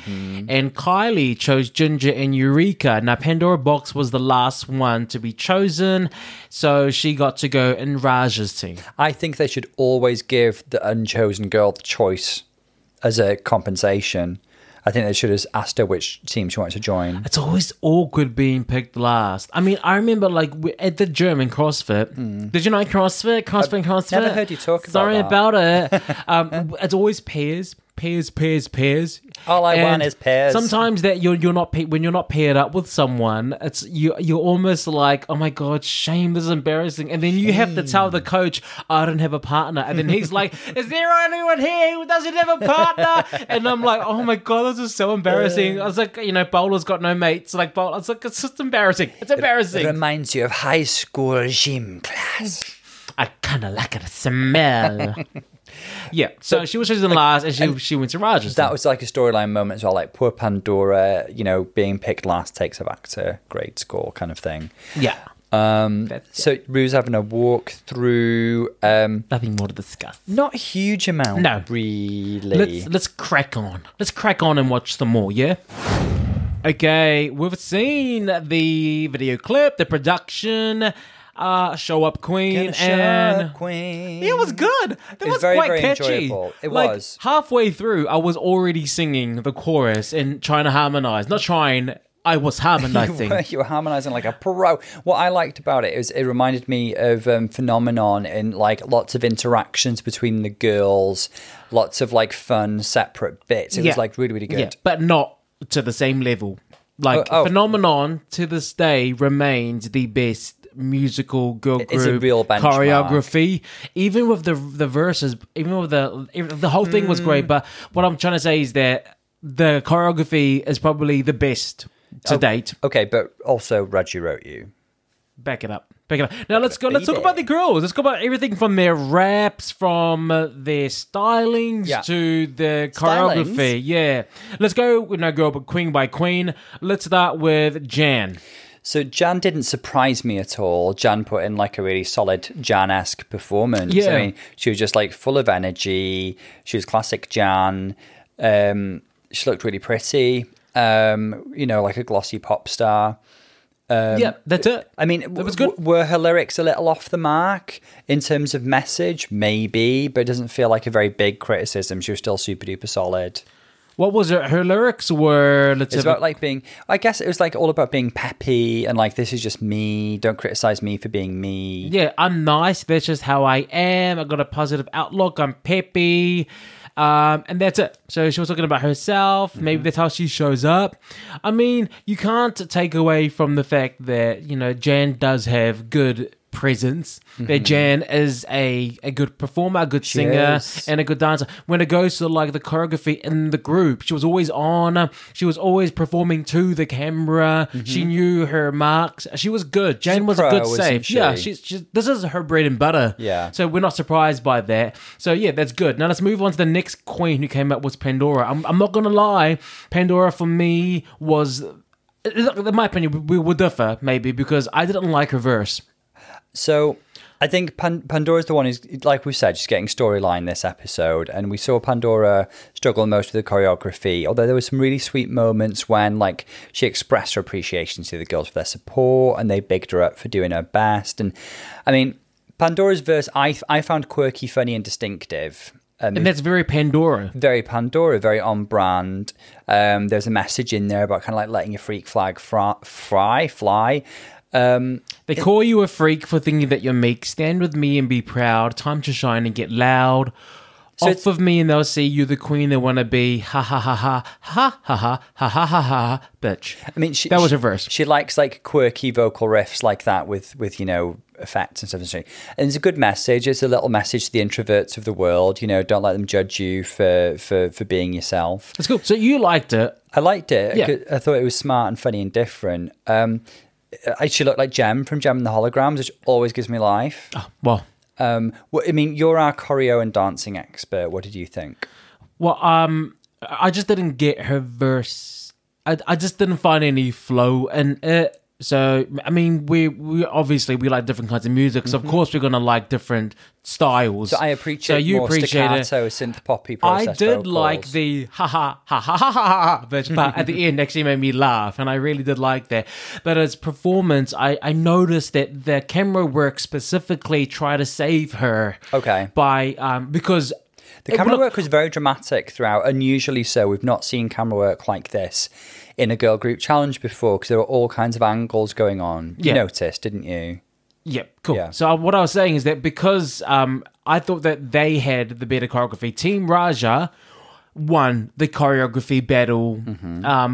and Kylie chose Ginger and Eureka. Now, Pandora Box was the last one to be chosen, so she got to go in Raja's team. I think they should always give the unchosen girl the choice as a compensation. I think they should have asked her which team she wanted to join. It's always awkward being picked last. I mean, I remember like at the gym in CrossFit. Did you know CrossFit? CrossFit. Never heard you talk about that. It's always pairs. All I want is pairs. Sometimes that you're not paired up with someone, it's you're almost like, oh my god, shame, this is embarrassing. And then you have to tell the coach, I don't have a partner. And then he's like, is there anyone here who doesn't have a partner? And I'm like, oh my god, this is so embarrassing. I was like, you know, bowler's got no mates. Like bowler, I was like, it's just embarrassing. It's embarrassing. It reminds you of high school gym class. I kind of like it. Smell. Yeah, so she was chosen last, and she went to Raja's. That was like a storyline moment as well, like poor Pandora, you know, being picked last takes a actor, grade score kind of thing. Yeah. So Rue's having a walk through. Nothing more to discuss. Not a huge amount. No, really. Let's crack on. Let's crack on and watch some more. Yeah. Okay, we've seen the video clip, the production. Show Up Queen Queen. Yeah, it was good. It was quite catchy. Enjoyable. It was. Halfway through, I was already singing the chorus and trying to harmonize. I was harmonizing. You were harmonizing like a pro. What I liked about it is it reminded me of Phenomenon and like lots of interactions between the girls, lots of like fun separate bits. It was like really, really good. Yeah, but not to the same level. Like Phenomenon to this day remains the best musical girl group choreography, even with the verses, even with the whole thing was great. But what I'm trying to say is that the choreography is probably the best to date. Okay, but also Raji wrote you. Back it up. Now let's talk about the girls. Let's talk about everything from their raps, from their stylings to the choreography. Yeah, let's go. No girl, but queen by queen. Let's start with Jan. So Jan didn't surprise me at all. Jan put in like a really solid Jan-esque performance. Yeah. I mean, she was just like full of energy. She was classic Jan. She looked really pretty, you know, like a glossy pop star. Yeah, that's it. I mean, it was good. Were her lyrics a little off the mark in terms of message? Maybe, but it doesn't feel like a very big criticism. She was still super duper solid. What was it? Her lyrics were... It's about like being... I guess it was like all about being peppy and like, this is just me. Don't criticize me for being me. Yeah, I'm nice. That's just how I am. I've got a positive outlook. I'm peppy. And that's it. So she was talking about herself. Maybe that's how she shows up. I mean, you can't take away from the fact that, you know, Jan does have good... presence that Jan is a good performer, a good singer, and a good dancer. When it goes to like the choreography in the group, she was always on, she was always performing to the camera, she knew her marks, she was good. Jan was a good save. Yeah, she's this is her bread and butter. Yeah, so we're not surprised by that. So yeah, that's good. Now let's move on to the next queen who came up was Pandora. I'm not gonna lie, Pandora for me was, in my opinion, we would differ maybe because I didn't like her verse. So I think Pandora's the one who's, like we said, she's getting storyline this episode. And we saw Pandora struggle most with the choreography, although there were some really sweet moments when like she expressed her appreciation to the girls for their support and they bigged her up for doing her best. And I mean, Pandora's verse I found quirky, funny and distinctive. And that's very Pandora. Very Pandora, very on brand. There's a message in there about kind of like letting your freak flag fly. They call you a freak for thinking that you're meek. Stand with me and be proud. Time to shine and get loud. So off of me and they'll see you the queen they want to be. Ha ha ha ha ha ha ha ha ha ha ha. Bitch. I mean, that was her verse. She likes like quirky vocal riffs like that with you know effects and stuff and stuff. And it's a good message. It's a little message to the introverts of the world. You know, don't let them judge you for being yourself. That's cool. So you liked it. I liked it. Yeah. I thought it was smart and funny and different. She looked like Jem from Jem and the Holograms, which always gives me life. Oh, well. I mean, you're our choreo and dancing expert. What did you think? Well, I just didn't get her verse. I just didn't find any flow in it. So, I mean, we obviously we like different kinds of music, so of course we're gonna like different styles. So I appreciate more staccato, synth poppy process. I did vocals. Like the ha ha ha ha ha ha bitch part at the end actually made me laugh, and I really did like that. But as performance, I noticed that the camera work specifically tried to save her. Okay. By because the camera work was very dramatic throughout, unusually so. We've not seen camera work like this in a girl group challenge before, because there were all kinds of angles going on. Yeah. You noticed, didn't you? Yeah, cool. Yeah. So what I was saying is that because I thought that they had the better choreography. Team Raja won the choreography battle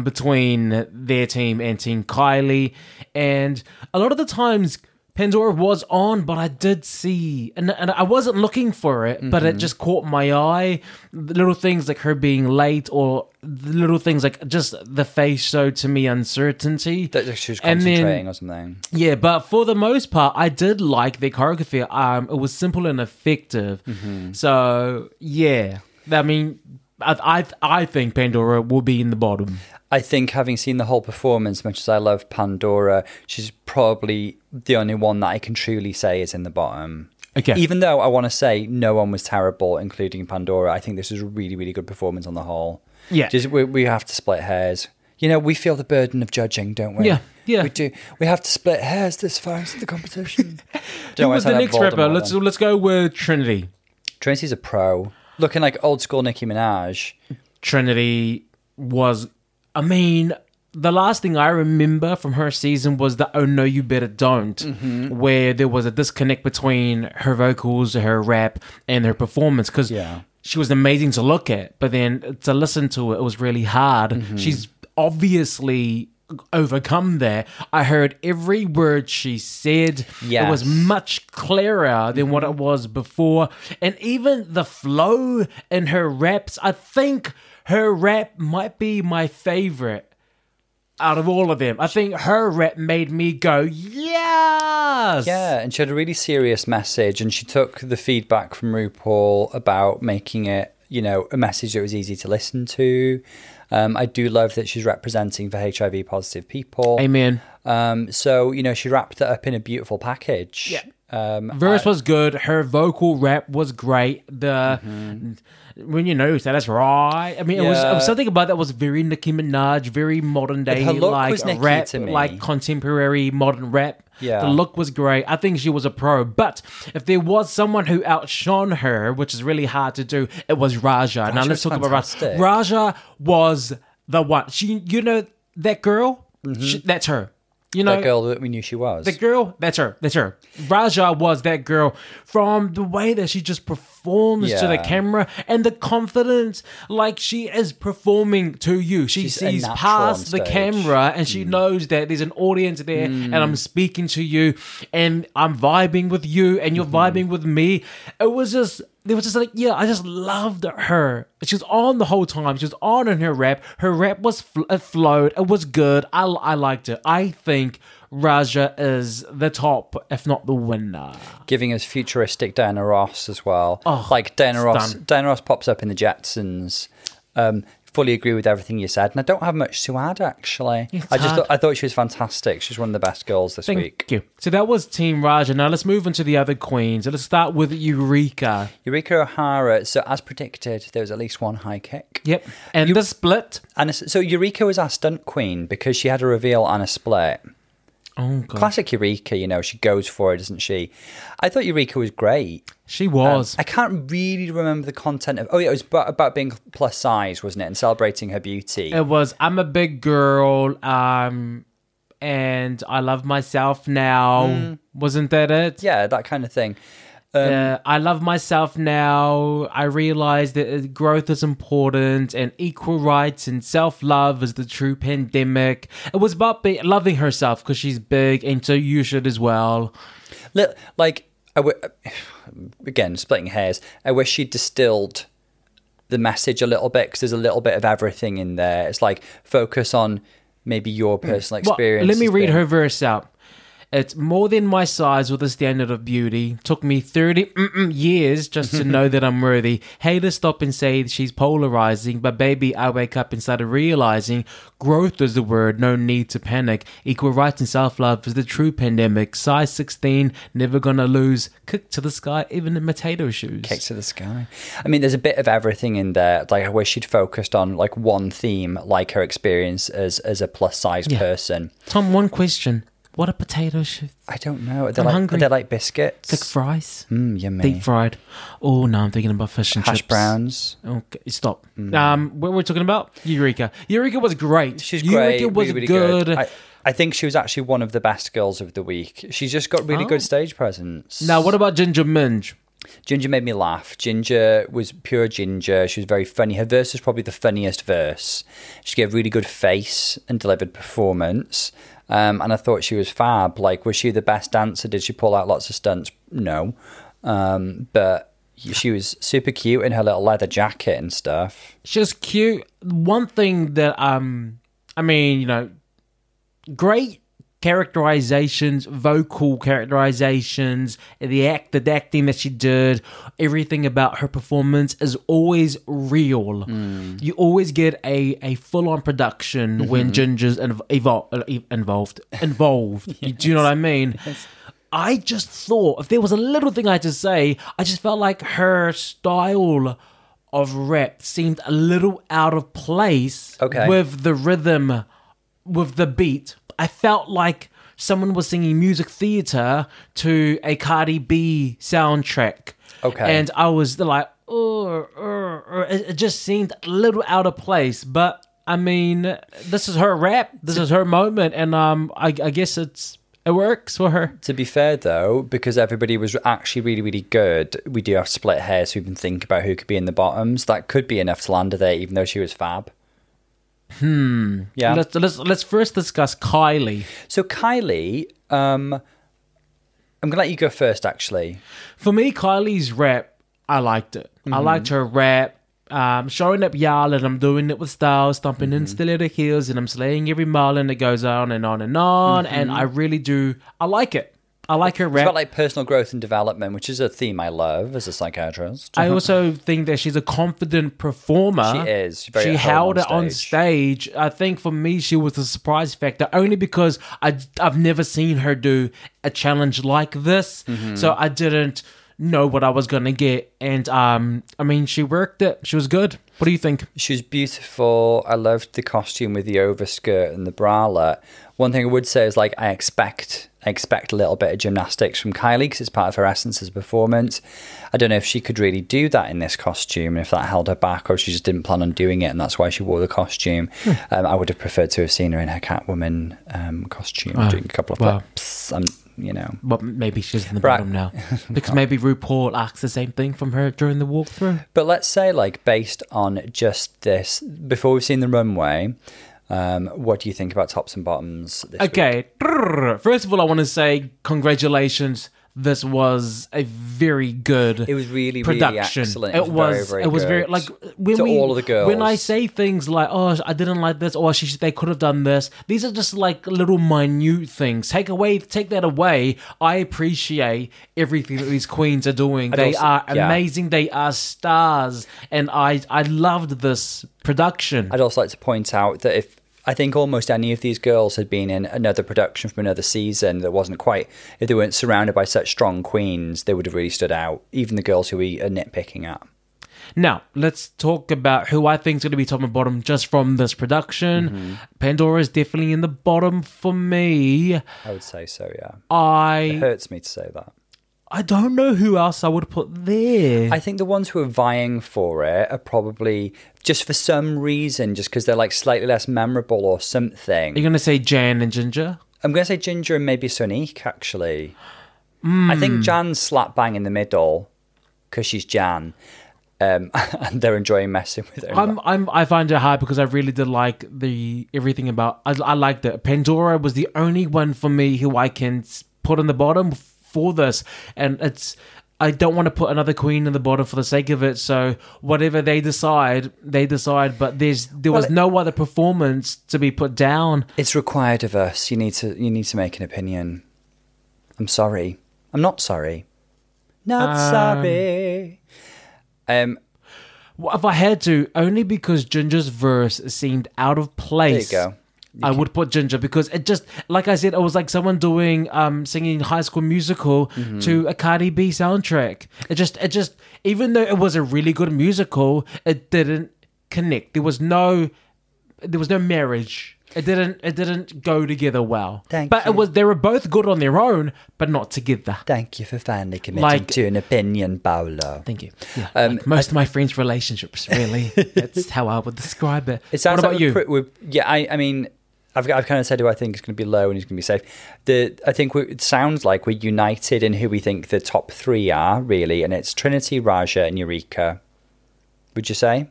between their team and Team Kylie. And a lot of the times Pandora was on, but I did see, and I wasn't looking for it, but it just caught my eye. The little things like her being late, or the little things like just the face showed to me uncertainty. That she was concentrating or something. Yeah, but for the most part, I did like the choreography. It was simple and effective. Mm-hmm. So, yeah. I mean, I think Pandora will be in the bottom. I think having seen the whole performance, much as I love Pandora, she's probably the only one that I can truly say is in the bottom. Okay. Even though I want to say no one was terrible, including Pandora. I think this is a really, really good performance on the whole. Yeah. Just, we have to split hairs. You know, we feel the burden of judging, don't we? Yeah, yeah. We do. We have to split hairs this far into the competition. Who was the next rapper? Let's go with Trinity. Trinity's a pro. Looking like old school Nicki Minaj. Trinity was... I mean, the last thing I remember from her season was the Oh No You Better Don't, where there was a disconnect between her vocals, her rap, and her performance, because she was amazing to look at, but then to listen to it was really hard. Mm-hmm. She's obviously overcome that. I heard every word she said. Yes. It was much clearer than what it was before, and even the flow in her raps, I think... Her rap might be my favorite out of all of them. I think her rap made me go, yes! Yeah, and she had a really serious message, and she took the feedback from RuPaul about making it, you know, a message that was easy to listen to. I do love that she's representing for HIV-positive people. Amen. So, you know, she wrapped it up in a beautiful package. Yeah. Verse was good. Her vocal rap was great. When you know that's right. I mean, it was something about that was very Nicki Minaj, very modern day, her look like was Nicki rap, to me. Like contemporary modern rap. Yeah. The look was great. I think she was a pro. But if there was someone who outshone her, which is really hard to do, it was Raja. Now let's talk about Raja. Raja was the one. She, you know, that girl. Mm-hmm. That's her. You know, that girl that we knew she was. The girl, that's her. Raja was that girl from the way that she just performs to the camera and the confidence, like she is performing to you. She's sees past the camera and she knows that there's an audience there and I'm speaking to you and I'm vibing with you and you're vibing with me. I just loved her. She was on the whole time. She was on in her rap. Her rap was flowed. It was good. I liked it. I think Raja is the top, if not the winner. Giving us futuristic Diana Ross as well. Oh, like Diana Ross. Diana Ross pops up in the Jetsons. Fully agree with everything you said, and I don't have much to add actually. I thought she was fantastic. She's one of the best girls this week. Thank you. So that was Team Raja. Now let's move on to the other queens. Let's start with Eureka O'Hara. So as predicted, there was at least one high kick. Yep, and the split. So Eureka was our stunt queen because she had a reveal and a split. Oh, God. Classic Eureka, you know, she goes for it, doesn't she? I thought Eureka was great. She was. I can't really remember the content of... Oh, yeah, it was about being plus size, wasn't it? And celebrating her beauty. It was, I'm a big girl, and I love myself now. Mm. Wasn't that it? Yeah, that kind of thing. I love myself now. I realize that growth is important and equal rights and self-love is the true pandemic. It was about loving herself because she's big, and so you should as well. Like, again, splitting hairs, I wish she distilled the message a little bit because there's a little bit of everything in there. It's like, focus on maybe your personal experience. Well, let me read her verse out. It's more than my size with a standard of beauty. Took me 30 years just to know that I'm worthy. Haters stop and say she's polarizing, but baby, I wake up and started realizing growth is the word, no need to panic. Equal rights and self-love is the true pandemic. Size 16, never gonna lose. Kick to the sky, even in potato shoes. Kick to the sky. I mean, there's a bit of everything in there. Like, I wish she'd focused on like one theme, like her experience as a plus-size person. Tom, one question. What are potato chips? I don't know. They're like, hungry. They're like biscuits. Thick fries. Yummy. Deep fried. Oh, no, I'm thinking about fish and chips. Hash browns. Okay, stop. What were we talking about? Eureka. Eureka was great. She's great. Eureka was really, really good. I think she was actually one of the best girls of the week. She's just got really good stage presence. Now, what about Ginger Minge? Ginger made me laugh. Ginger was pure Ginger. She was very funny. Her verse was probably the funniest verse. She gave a really good face and delivered performance. And I thought she was fab. Like, was she the best dancer? Did she pull out lots of stunts? No. But she was super cute in her little leather jacket and stuff. She's cute. One thing that, I mean, you know, great characterizations, vocal characterizations, the acting that she did, everything about her performance is always real. Mm. You always get a full-on production when Ginger's involved. Yes. Do you know what I mean? Yes. I just thought, if there was a little thing I had to say, I just felt like her style of rap seemed a little out of place with the rhythm, with the beat. I felt like someone was singing music theatre to a Cardi B soundtrack. Okay. And I was like, it just seemed a little out of place. But, I mean, this is her rap. This is her moment. And I guess it works for her. To be fair, though, because everybody was actually really, really good, we do have to split hairs so we can think about who could be in the bottoms. That could be enough to land her there, even though she was fab. Yeah. Let's first discuss Kylie. So Kylie, I'm gonna let you go first. Actually, for me, Kylie's rap, I liked it. I liked her rap. Showing up, y'all, and I'm doing it with style, stomping in stiletto heels, and I'm slaying every mile, and it goes on and on and on. And I really do. I like it. I like her rap. It's about like personal growth and development, which is a theme I love as a psychiatrist. I also think that she's a confident performer. She is. She held it on stage. I think for me, she was a surprise factor only because I've never seen her do a challenge like this. So I didn't know what I was going to get. And I mean, she worked it. She was good. What do you think? She was beautiful. I loved the costume with the overskirt and the bralette. One thing I would say is, like, I expect a little bit of gymnastics from Kylie because it's part of her essence as a performance. I don't know if she could really do that in this costume, if that held her back or if she just didn't plan on doing it and that's why she wore the costume. I would have preferred to have seen her in her Catwoman costume doing a couple of flips. You know. But maybe she's in the bottom now. Because maybe RuPaul asks the same thing from her during the walkthrough. But let's say, like, based on just this, before we've seen the runway, what do you think about tops and bottoms this week? First of all, I want to say congratulations. This was a very good It was really, production. Really excellent. It was very, very good. Like, when to all of the girls. When I say things like, oh, I didn't like this, or they could have done this, these are just like little minute things. Take that away. I appreciate everything that these queens are doing. They are amazing. They are stars. And I loved this production. I'd also like to point out that I think almost any of these girls had been in another production from another season that wasn't quite... If they weren't surrounded by such strong queens, they would have really stood out, even the girls who we are nitpicking at. Now, let's talk about who I think is going to be top and bottom just from this production. Mm-hmm. Pandora is definitely in the bottom for me. I would say so, yeah. It hurts me to say that. I don't know who else I would put there. I think the ones who are vying for it are probably, just for some reason, just because they're like slightly less memorable or something. Are you going to say Jan and Ginger? I'm going to say Ginger and maybe Sonique, actually. I think Jan's slap bang in the middle because she's Jan. And they're enjoying messing with her. I find it hard because I really did like everything about... I liked it. Pandora was the only one for me who I can put in the bottom for this. And it's... I don't want to put another queen in the bottom for the sake of it. So whatever they decide, But there was no other performance to be put down. It's required of us. You need to make an opinion. I'm sorry. I'm not sorry. Not sorry. If I had to, only because Ginger's verse seemed out of place. There you go. I would put Ginger because it just, like I said, it was like someone doing singing High School Musical to a Cardi B soundtrack. It just, even though it was a really good musical, it didn't connect. There was no marriage. It didn't go together well. But it was. They were both good on their own, but not together. Thank you for finally committing to an opinion, Paolo. Thank you. Yeah, most of my friends' relationships, really. That's how I would describe it. What about you? I've kind of said who I think is going to be low and who's going to be safe. It sounds like we're united in who we think the top three are, really, and it's Trinity, Raja, and Eureka. Would you say?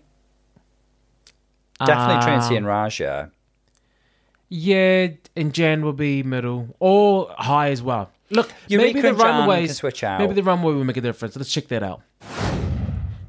Definitely Trinity and Raja. Yeah, and Jan will be middle or high as well. Look, maybe the runway can switch out. Maybe the runway will make a difference. Let's check that out.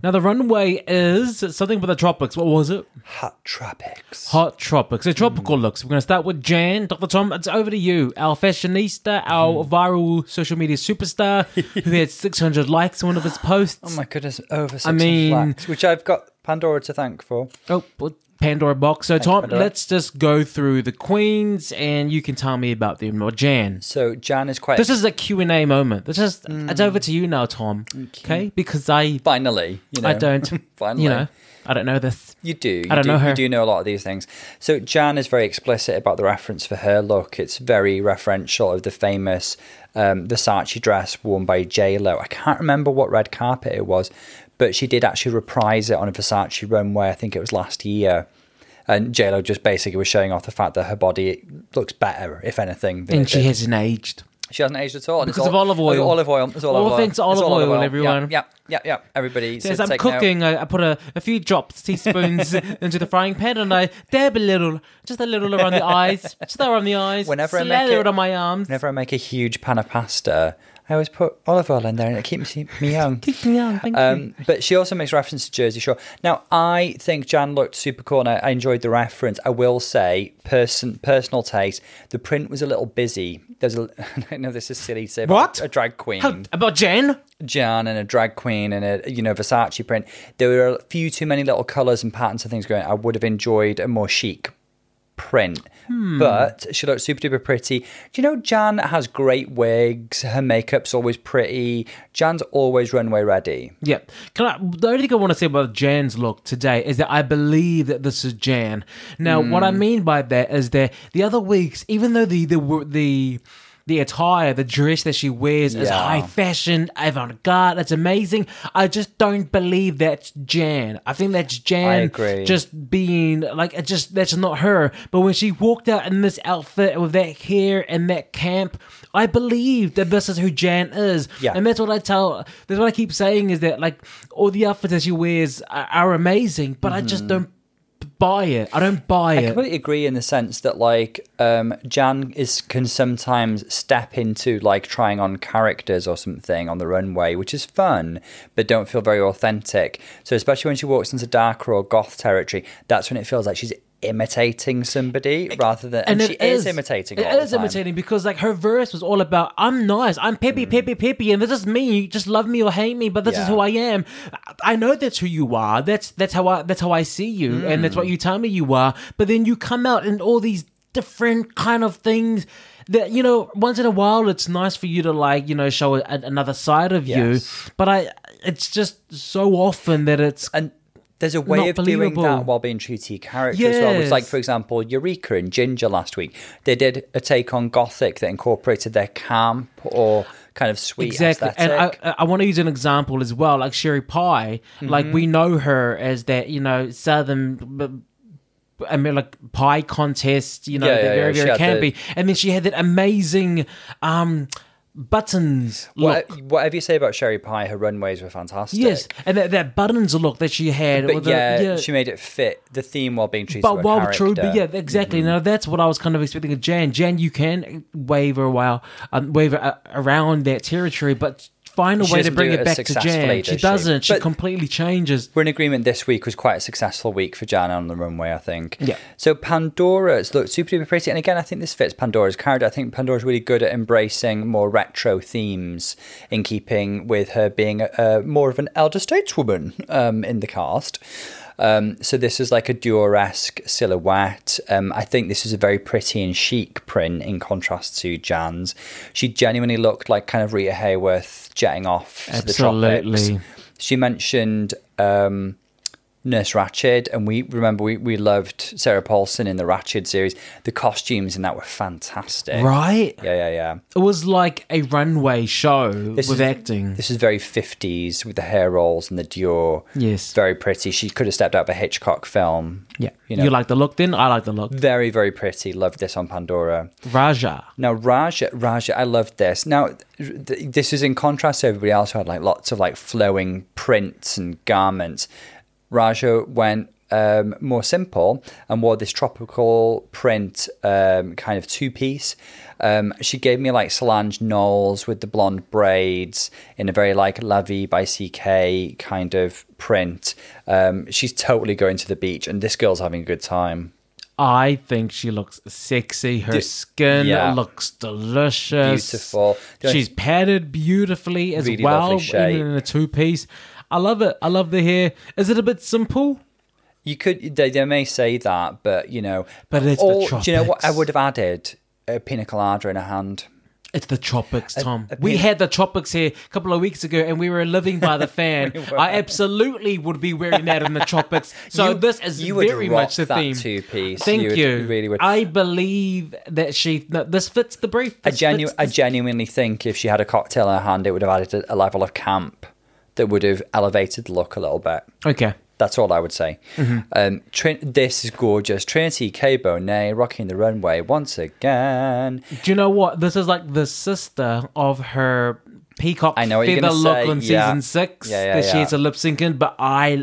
Now, the runway is something with the tropics. What was it? Hot tropics. The tropical looks. We're going to start with Jan. Dr. Tom, it's over to you. Our fashionista, our viral social media superstar who had 600 likes on one of his posts. Oh my goodness, over 600 likes, which I've got Pandora to thank for. Oh, well. Pandora box. So, Tom, let's just go through the queens and you can tell me about them. Or Jan. So, Jan is quite... This is a Q&A moment. It's over to you now, Tom. Okay? Because I... Finally. You know. I don't. Finally. You know, I don't know this. You do. I don't know her. You do know a lot of these things. So, Jan is very explicit about the reference for her look. It's very referential of the famous Versace dress worn by J-Lo. I can't remember what red carpet it was, but she did actually reprise it on a Versace runway. I think it was last year. And J-Lo just basically was showing off the fact that her body looks better, if anything. And she hasn't aged. She hasn't aged at all. Because of olive oil. All thanks to olive oil, everyone. Yeah. Everybody. As I'm cooking, I put a few drops, teaspoons into the frying pan and I dab a little around the eyes. Just around the eyes. Slather it on my arms. Whenever I make a huge pan of pasta, I always put olive oil in there and it keeps me young. Thank you. But she also makes reference to Jersey Shore. Now, I think Jan looked super cool and I enjoyed the reference. I will say, personal taste, the print was a little busy. I know this is silly to say, but a drag queen. How, about Jan? Jan and a drag queen and a Versace print. There were a few too many little colours and patterns and things going on. I would have enjoyed a more chic print, but she looked super duper pretty. Do you know Jan has great wigs? Her makeup's always pretty. Jan's always runway ready. Yeah. The only thing I want to say about Jan's look today is that I believe that this is Jan. Now, what I mean by that is that the other weeks, even though the attire, the dress that she wears is high fashion, avant-garde, it's amazing. I just don't believe that's Jan. I think that's Jan just being, like, that's not her. But when she walked out in this outfit with that hair and that camp, I believe that this is who Jan is. Yeah. And that's what I keep saying is that, like, all the outfits that she wears are amazing, but I just don't buy it. I don't buy it. I completely agree in the sense that, like, Jan can sometimes step into, like, trying on characters or something on the runway, which is fun, but don't feel very authentic. So especially when she walks into darker or goth territory, that's when it feels like she's imitating somebody rather than... And she is imitating all the time. It is imitating because, like, her verse was all about, I'm nice, I'm peppy, peppy, peppy, and this is me, just love me or hate me, but this is who I am. I know that's who you are. That's how I see you, and that's what you tell me you are. But then you come out in all these different kind of things that, you know, once in a while it's nice for you to, like, you know, show another side of you. But it's just so often that it's... And there's a way of doing that while being true to your character as well. It's like, for example, Eureka and Ginger last week. They did a take on Gothic that incorporated their camp or... kind of sweet aesthetic. And I want to use an example as well, like Sherry Pie. Mm-hmm. Like, we know her as that, you know, Southern, I mean, like, pie contest, you know, very, very campy. And then she had that amazing Buttons look. Whatever you say about Sherry Pie, her runways were fantastic. Yes, and that Buttons look that she had. But she made it fit the theme while being treated like a character. But yeah, exactly. Mm-hmm. Now, that's what I was kind of expecting of Jan. Jan, you can waver around that territory, but find a way to bring it back to Jan. She completely changes. We're in agreement this week was quite a successful week for Jan on the runway, I think. Yeah. So Pandora's looked super duper pretty. And again, I think this fits Pandora's character. I think Pandora's really good at embracing more retro themes in keeping with her being more of an elder stateswoman in the cast. So this is like a Dior-esque silhouette. I think this is a very pretty and chic print in contrast to Jan's. She genuinely looked like kind of Rita Hayworth jetting off to the tropics. She mentioned Nurse Ratched, and we loved Sarah Paulson in the Ratched series. The costumes in that were fantastic. Right? Yeah. It was like a runway show acting. This is very 50s with the hair rolls and the Dior. Yes. Very pretty. She could have stepped out of a Hitchcock film. Yeah. You know? You like the look then? I like the look. Very, very pretty. Loved this on Pandora. Raja. I loved this. Now, this is in contrast to everybody else who had like lots of like flowing prints and garments. Raja went more simple and wore this tropical print kind of two-piece. She gave me like Solange Knowles with the blonde braids in a very like La Vie by CK kind of print. She's totally going to the beach and this girl's having a good time. I think she looks sexy. Her skin looks delicious. Beautiful. She's padded beautifully as really well, even in a two-piece. I love it. I love the hair. Is it a bit simple? You could. They may say that, but you know. But it's the tropics. Do you know what? I would have added a pina colada in a hand. It's the tropics, Tom. We had the tropics here a couple of weeks ago, and we were living by the fan. I absolutely would be wearing that in the tropics. So this is very much the theme. Two piece. Thank you. Really would. I believe that this fits the brief. I genuinely think if she had a cocktail in her hand, it would have added a level of camp that would have elevated the look a little bit. Okay. That's all I would say. Mm-hmm. This is gorgeous. Trinity K. Bonet rocking the runway once again. Do you know what? This is like the sister of her peacock feather look in season 6 that she has a lip sync in, but I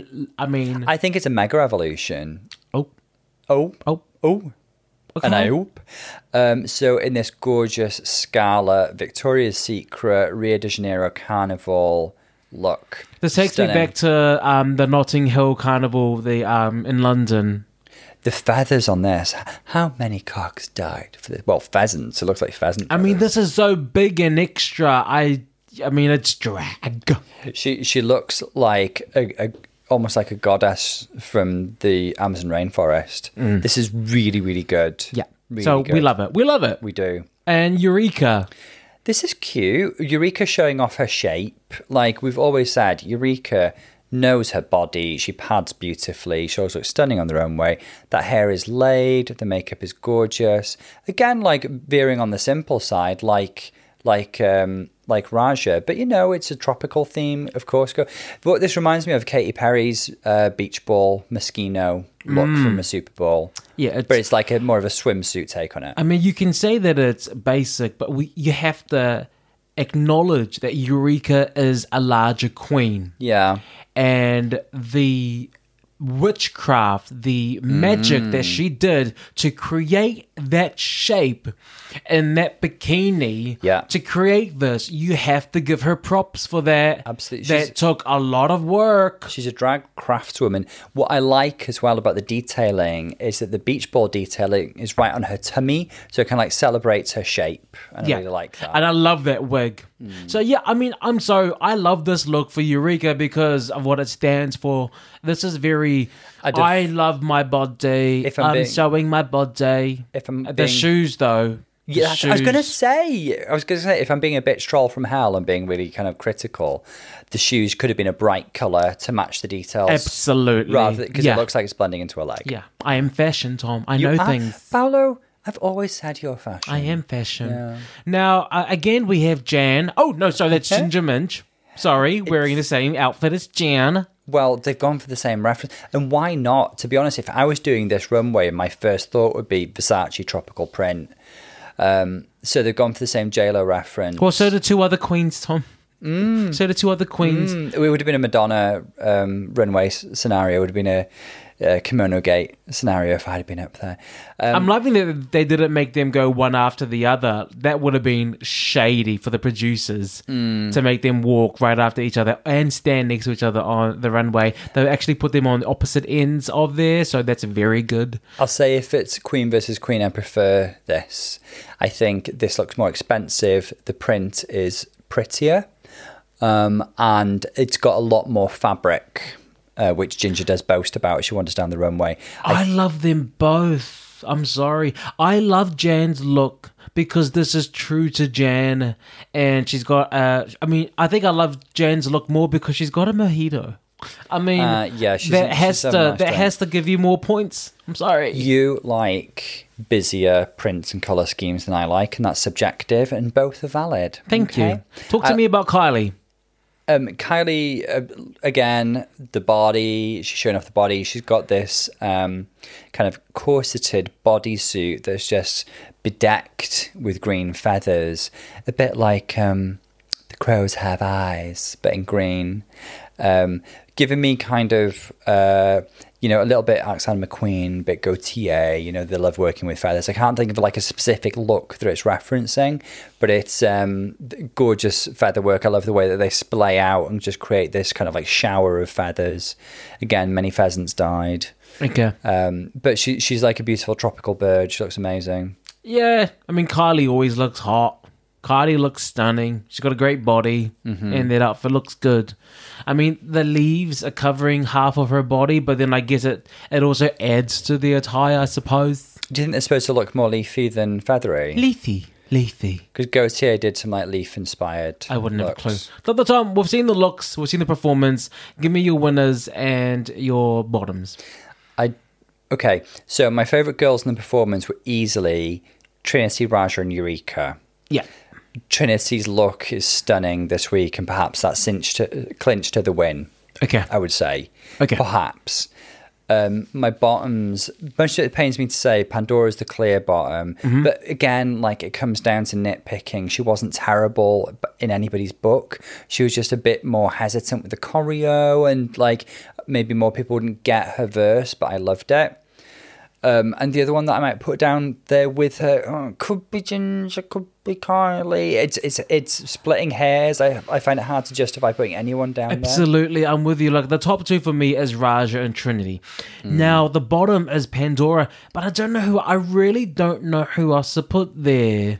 mean... I think it's a mega evolution. Oh. Okay. And I hope. So in this gorgeous Scarlet, Victoria's Secret, Rio de Janeiro Carnival... look. This takes me back to the Notting Hill Carnival in London. The feathers on this. How many cocks died for this? Well, pheasants. It looks like pheasant feathers. I mean, this is so big and extra. I mean, it's drag. She looks like almost like a goddess from the Amazon rainforest. Mm. This is really, really good. Yeah. Really good. We love it. We do. And Eureka. This is cute. Eureka showing off her shape. Like we've always said, Eureka knows her body. She pads beautifully. She always looks stunning on the runway. That hair is laid. The makeup is gorgeous. Again, like veering on the simple side, like Raja. But, you know, it's a tropical theme, of course. But this reminds me of Katy Perry's beach ball Moschino look from a Super Bowl. Yeah, but it's like more of a swimsuit take on it. I mean, you can say that it's basic, but you have to acknowledge that Eureka is a larger queen. Yeah. And the witchcraft, the magic that she did to create that shape and that bikini to create this, you have to give her props for that. Absolutely. That took a lot of work. She's a drag craftswoman. What I like as well about the detailing is that the beach ball detailing is right on her tummy, so it kind of like celebrates her shape. And I really like that. And I love that wig. So yeah, I mean, I love this look for Eureka because of what it stands for. This is very very, I love my body. If I'm sewing my body. If I'm being... The shoes, though. Yeah, I was going to say, if I'm being a bitch troll from hell and being really kind of critical, the shoes could have been a bright colour to match the details. Absolutely. Rather, because it looks like it's blending into a leg. Yeah. I am fashion, Tom. I know things. Paolo, I've always said you're fashion. I am fashion. Yeah. Now, again, we have Jan. Oh, no, sorry, that's Ginger Minch. Sorry, wearing the same outfit as Jan. Well, they've gone for the same reference. And why not? To be honest, if I was doing this runway, my first thought would be Versace Tropical Print. So they've gone for the same J-Lo reference. Well, so do two other queens, Tom. Mm. So do two other queens. It would have been a Madonna runway scenario. It would have been a Kimono Gate scenario if I had been up there. I'm loving that they didn't make them go one after the other. That would have been shady for the producers to make them walk right after each other and stand next to each other on the runway. They actually put them on opposite ends of there, so that's very good. I'll say if it's Queen versus Queen, I prefer this. I think this looks more expensive. The print is prettier, and it's got a lot more fabric. Which Ginger does boast about as she wanders down the runway. I love them both. I'm sorry. I love Jan's look because this is true to Jan. And she's got... I think I love Jan's look more because she's got a mojito. I mean, has to give you more points. I'm sorry. You like busier prints and colour schemes than I like, and that's subjective, and both are valid. Thank you. Talk to me about Kylie. Kylie, again, the body, she's showing off the body. She's got this kind of corseted bodysuit that's just bedecked with green feathers, a bit like the crows have eyes, but in green. Giving me kind of, a little bit Alexander McQueen, bit Gautier, they love working with feathers. I can't think of like a specific look that it's referencing, but it's gorgeous feather work. I love the way that they splay out and just create this kind of like shower of feathers. Again, many pheasants died. Okay. But she's like a beautiful tropical bird. She looks amazing. Yeah. I mean, Kylie always looks hot. Kylie looks stunning. She's got a great body, and that outfit looks good. I mean, the leaves are covering half of her body, but then I guess it also adds to the attire, I suppose. Do you think they're supposed to look more leafy than feathery? Leafy. Because Gautier did some like leaf-inspired. I wouldn't have a clue. At the time, we've seen the looks, we've seen the performance. Give me your winners and your bottoms. Okay, so my favourite girls in the performance were easily Trinity, Raja, and Eureka. Yeah. Trinity's look is stunning this week, and perhaps that's clinched to the win. Okay, I would say. Okay, perhaps. My bottoms. Much of it pains me to say, Pandora's the clear bottom, but again, like it comes down to nitpicking. She wasn't terrible in anybody's book. She was just a bit more hesitant with the choreo, and like maybe more people wouldn't get her verse, but I loved it. And the other one that I might put down there with her could be Ginger, could be Kylie. It's splitting hairs. I find it hard to justify putting anyone down. Absolutely, I'm with you. Look, the top two for me is Raja and Trinity. Now the bottom is Pandora, but I really don't know who else to put there.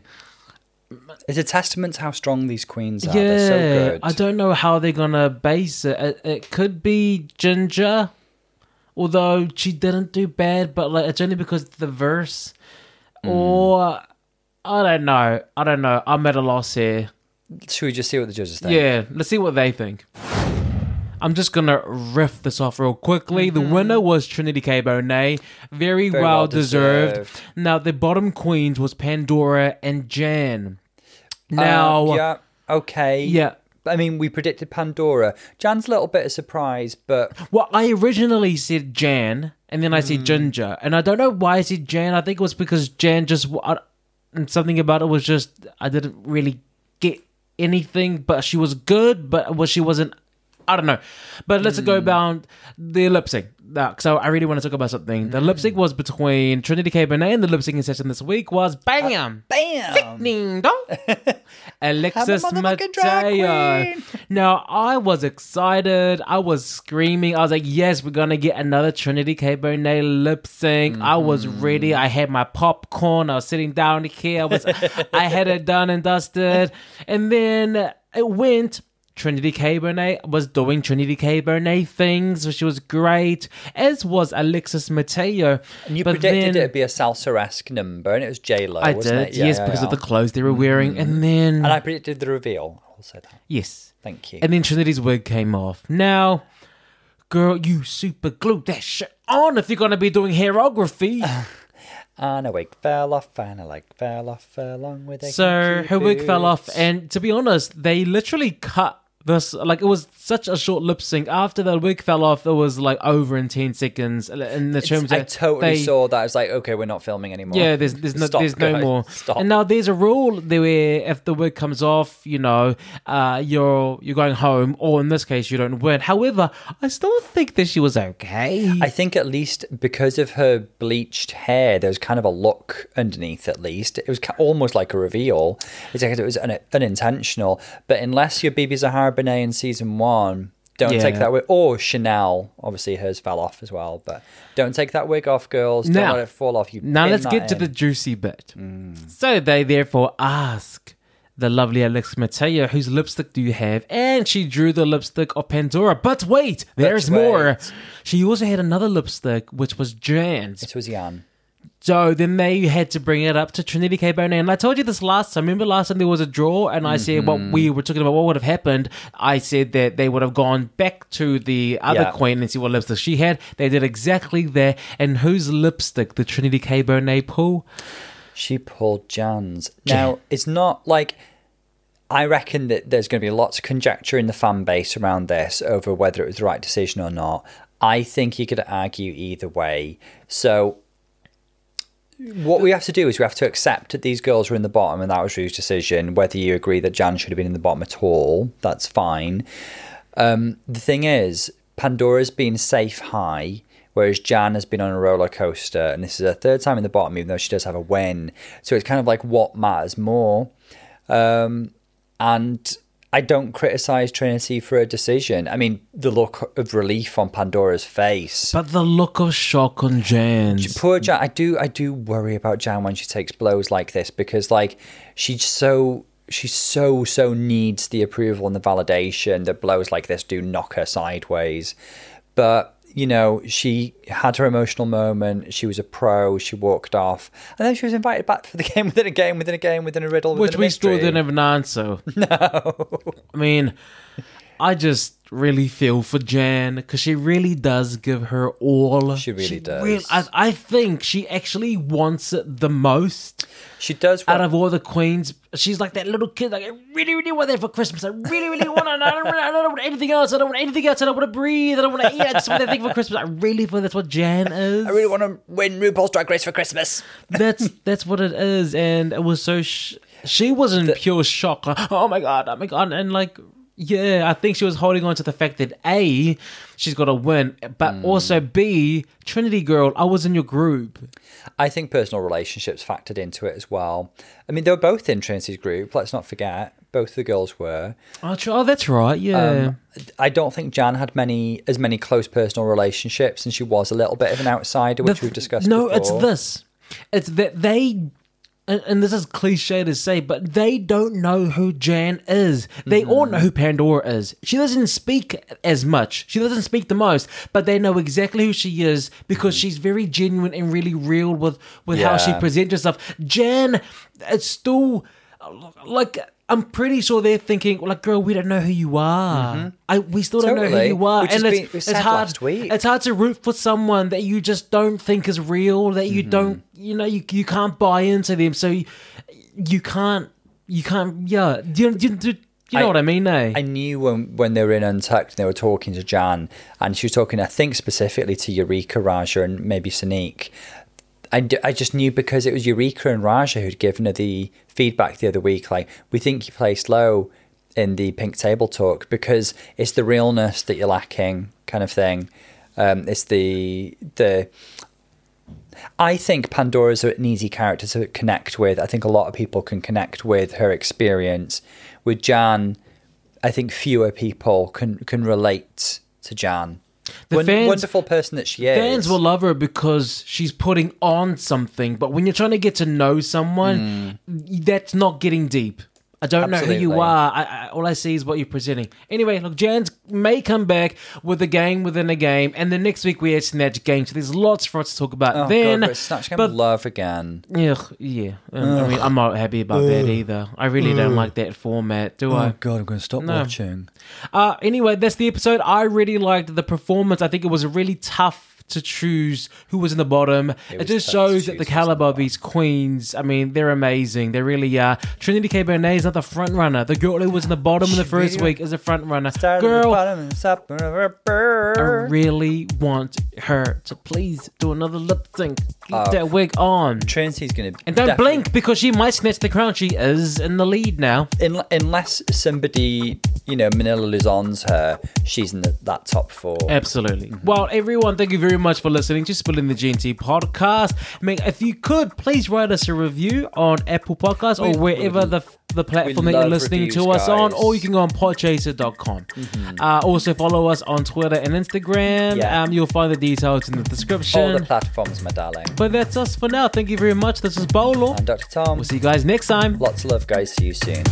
It's a testament to how strong these queens are. Yeah, they're so good. I don't know how they're gonna base it. It could be Ginger. Although she didn't do bad, but like it's only because of the verse, or I don't know. I'm at a loss here. Should we just see what the judges think? Yeah, let's see what they think. I'm just gonna riff this off real quickly. The winner was Trinity K. Bonet, very well deserved. Now the bottom queens was Pandora and Jan. Now, I mean, we predicted Pandora. Jan's a little bit of surprise, but... Well, I originally said Jan, and then I said Ginger. And I don't know why I said Jan. I think it was because Jan just... and something about it was just... I didn't really get anything, but she was good, but she wasn't... I don't know. But let's go about the lip sync. So I really want to talk about something. The lip sync was between Trinity K. Bonet, and the lip syncing session this week was Bam! Sickening dong! Alexis Mateo. Now, I was excited. I was screaming. I was like, yes, we're going to get another Trinity K. Bonet lip sync. I was ready. I had my popcorn. I was sitting down here. I had it done and dusted. And then it went... Trinity K. Bernay was doing Trinity K. Bernay things, which was great, as was Alexis Mateo. And you predicted it would be a salsa-esque number, and it was J-Lo, wasn't it? Yes, because of the clothes they were wearing. And I predicted the reveal. I'll say that. Yes. Thank you. And then Trinity's wig came off. Now, girl, you super glued that shit on if you're going to be doing hairography. And a wig fell off, and a leg fell off, along with it. So her wig fell off, and to be honest, they literally cut this, like, it was such a short lip sync. After the wig fell off, it was like over in 10 seconds. I totally saw that. I was like, okay, we're not filming anymore. Yeah, there's no more. Stop. And now there's a rule there where if the wig comes off, you know, you're going home, or in this case, you don't win. However, I still think that she was okay. I think at least because of her bleached hair, there was kind of a look underneath. At least it was almost like a reveal. It's like it was unintentional. But unless your Bibi Zahara Benet in season one, don't take that wig. Or Chanel, obviously hers fell off as well, but don't take that wig off, girls. Don't let it fall off. Now let's get to the juicy bit. So they therefore ask the lovely Alexis Mateo, whose lipstick do you have? And she drew the lipstick of Pandora. But wait, there's more. She also had another lipstick, which was Jan's. It was Jan. So then they had to bring it up to Trinity K. Bonet. And I told you this last time. Remember last time there was a draw and I said what we were talking about, what would have happened. I said that they would have gone back to the other queen and see what lipstick she had. They did exactly that. And whose lipstick did Trinity K. Bonet pull? She pulled Jan's. Now, it's not like... I reckon that there's going to be lots of conjecture in the fan base around this over whether it was the right decision or not. I think you could argue either way. So... what we have to do is we have to accept that these girls were in the bottom and that was Rue's decision. Whether you agree that Jan should have been in the bottom at all, that's fine. The thing is, Pandora's been safe high, whereas Jan has been on a roller coaster, and this is her third time in the bottom, even though she does have a win. So it's kind of like what matters more. And I don't criticise Trinity for her decision. I mean, the look of relief on Pandora's face. But the look of shock on Jan's. Poor Jan. I do worry about Jan when she takes blows like this because, like, she so needs the approval and the validation that blows like this do knock her sideways. But, you know, she had her emotional moment. She was a pro. She walked off. And then she was invited back for the game within a riddle. Which we still didn't have an answer. No. I mean, I just really feel for Jan because she really does give her all. She really does. I think she actually wants it the most. She does. Out of all the queens, she's like that little kid. Like, I really, really want that for Christmas. I really, really want it. I don't want anything else. I don't want anything else. I don't want to breathe. I don't want to eat. I just want that thing for Christmas. I really feel that's what Jan is. I really want to win RuPaul's Drag Race for Christmas. That's what it is, and it was so. She was in pure shock. Like, oh my god, and like. Yeah, I think she was holding on to the fact that A, she's got to win, but also B, Trinity girl, I was in your group. I think personal relationships factored into it as well. I mean, they were both in Trinity's group, let's not forget. Both the girls were. Oh, that's right, yeah. I don't think Jan had as many close personal relationships, and she was a little bit of an outsider, which we've discussed before. No, it's this. It's that they... and this is cliche to say, but they don't know who Jan is. They all know who Pandora is. She doesn't speak as much. She doesn't speak the most, but they know exactly who she is because she's very genuine and really real with how she presents herself. Jan, it's still like... I'm pretty sure they're thinking, like, girl, we don't know who you are. Mm-hmm. We still don't know who you are. And it's hard. Last week. It's hard to root for someone that you just don't think is real, that you don't, you know, you can't buy into them. So you can't. Do you know what I mean, eh? I knew when they were in Untucked and they were talking to Jan, and she was talking, I think, specifically to Eureka, Raja, and maybe Sonique. I just knew because it was Eureka and Raja who'd given her the feedback the other week, like, we think you placed low in the Pink Table Talk because it's the realness that you're lacking, kind of thing. It's the. I think Pandora's an easy character to connect with. I think a lot of people can connect with her experience. With Jan, I think fewer people can relate to Jan. The wonderful person that she is. Fans will love her because she's putting on something. But when you're trying to get to know someone, that's not getting deep. I don't know who you are. I all I see is what you're presenting. Anyway, look, Jans may come back with a game within a game, and then next week we have Snatch Game, so there's lots for us to talk about then. God, Snatch Game but, love again. Ugh, yeah. I mean, I'm not happy about that either. I really don't like that format, do I? Oh, God, I'm going to stop watching. Anyway, that's the episode. I really liked the performance. I think it was really tough to choose who was in the bottom. It just shows that the caliber of these queens, I mean, they're amazing. They really are. Trinity K. Bonet is not the front runner. The girl who was in the bottom in the first week is a front runner. Girl, I really want her to please do another lip sync. Keep that wig on. Trinity's going to... And don't blink, because she might snatch the crown. She is in the lead now. Unless somebody, you know, Manila Luzon's her, she's in that top four. Absolutely. Mm-hmm. Well, everyone, thank you very much for listening to Spilling the GNT Podcast. I mean, if you could, please write us a review on Apple Podcasts or wherever the platform that you're listening to us on, or you can go on podchaser.com. Also follow us on Twitter and Instagram. You'll find the details in the description. All the platforms, my darling. But that's us for now. Thank you very much. This is Bolo. I'm Dr. Tom. We'll see you guys next time. Lots of love, guys. See you soon.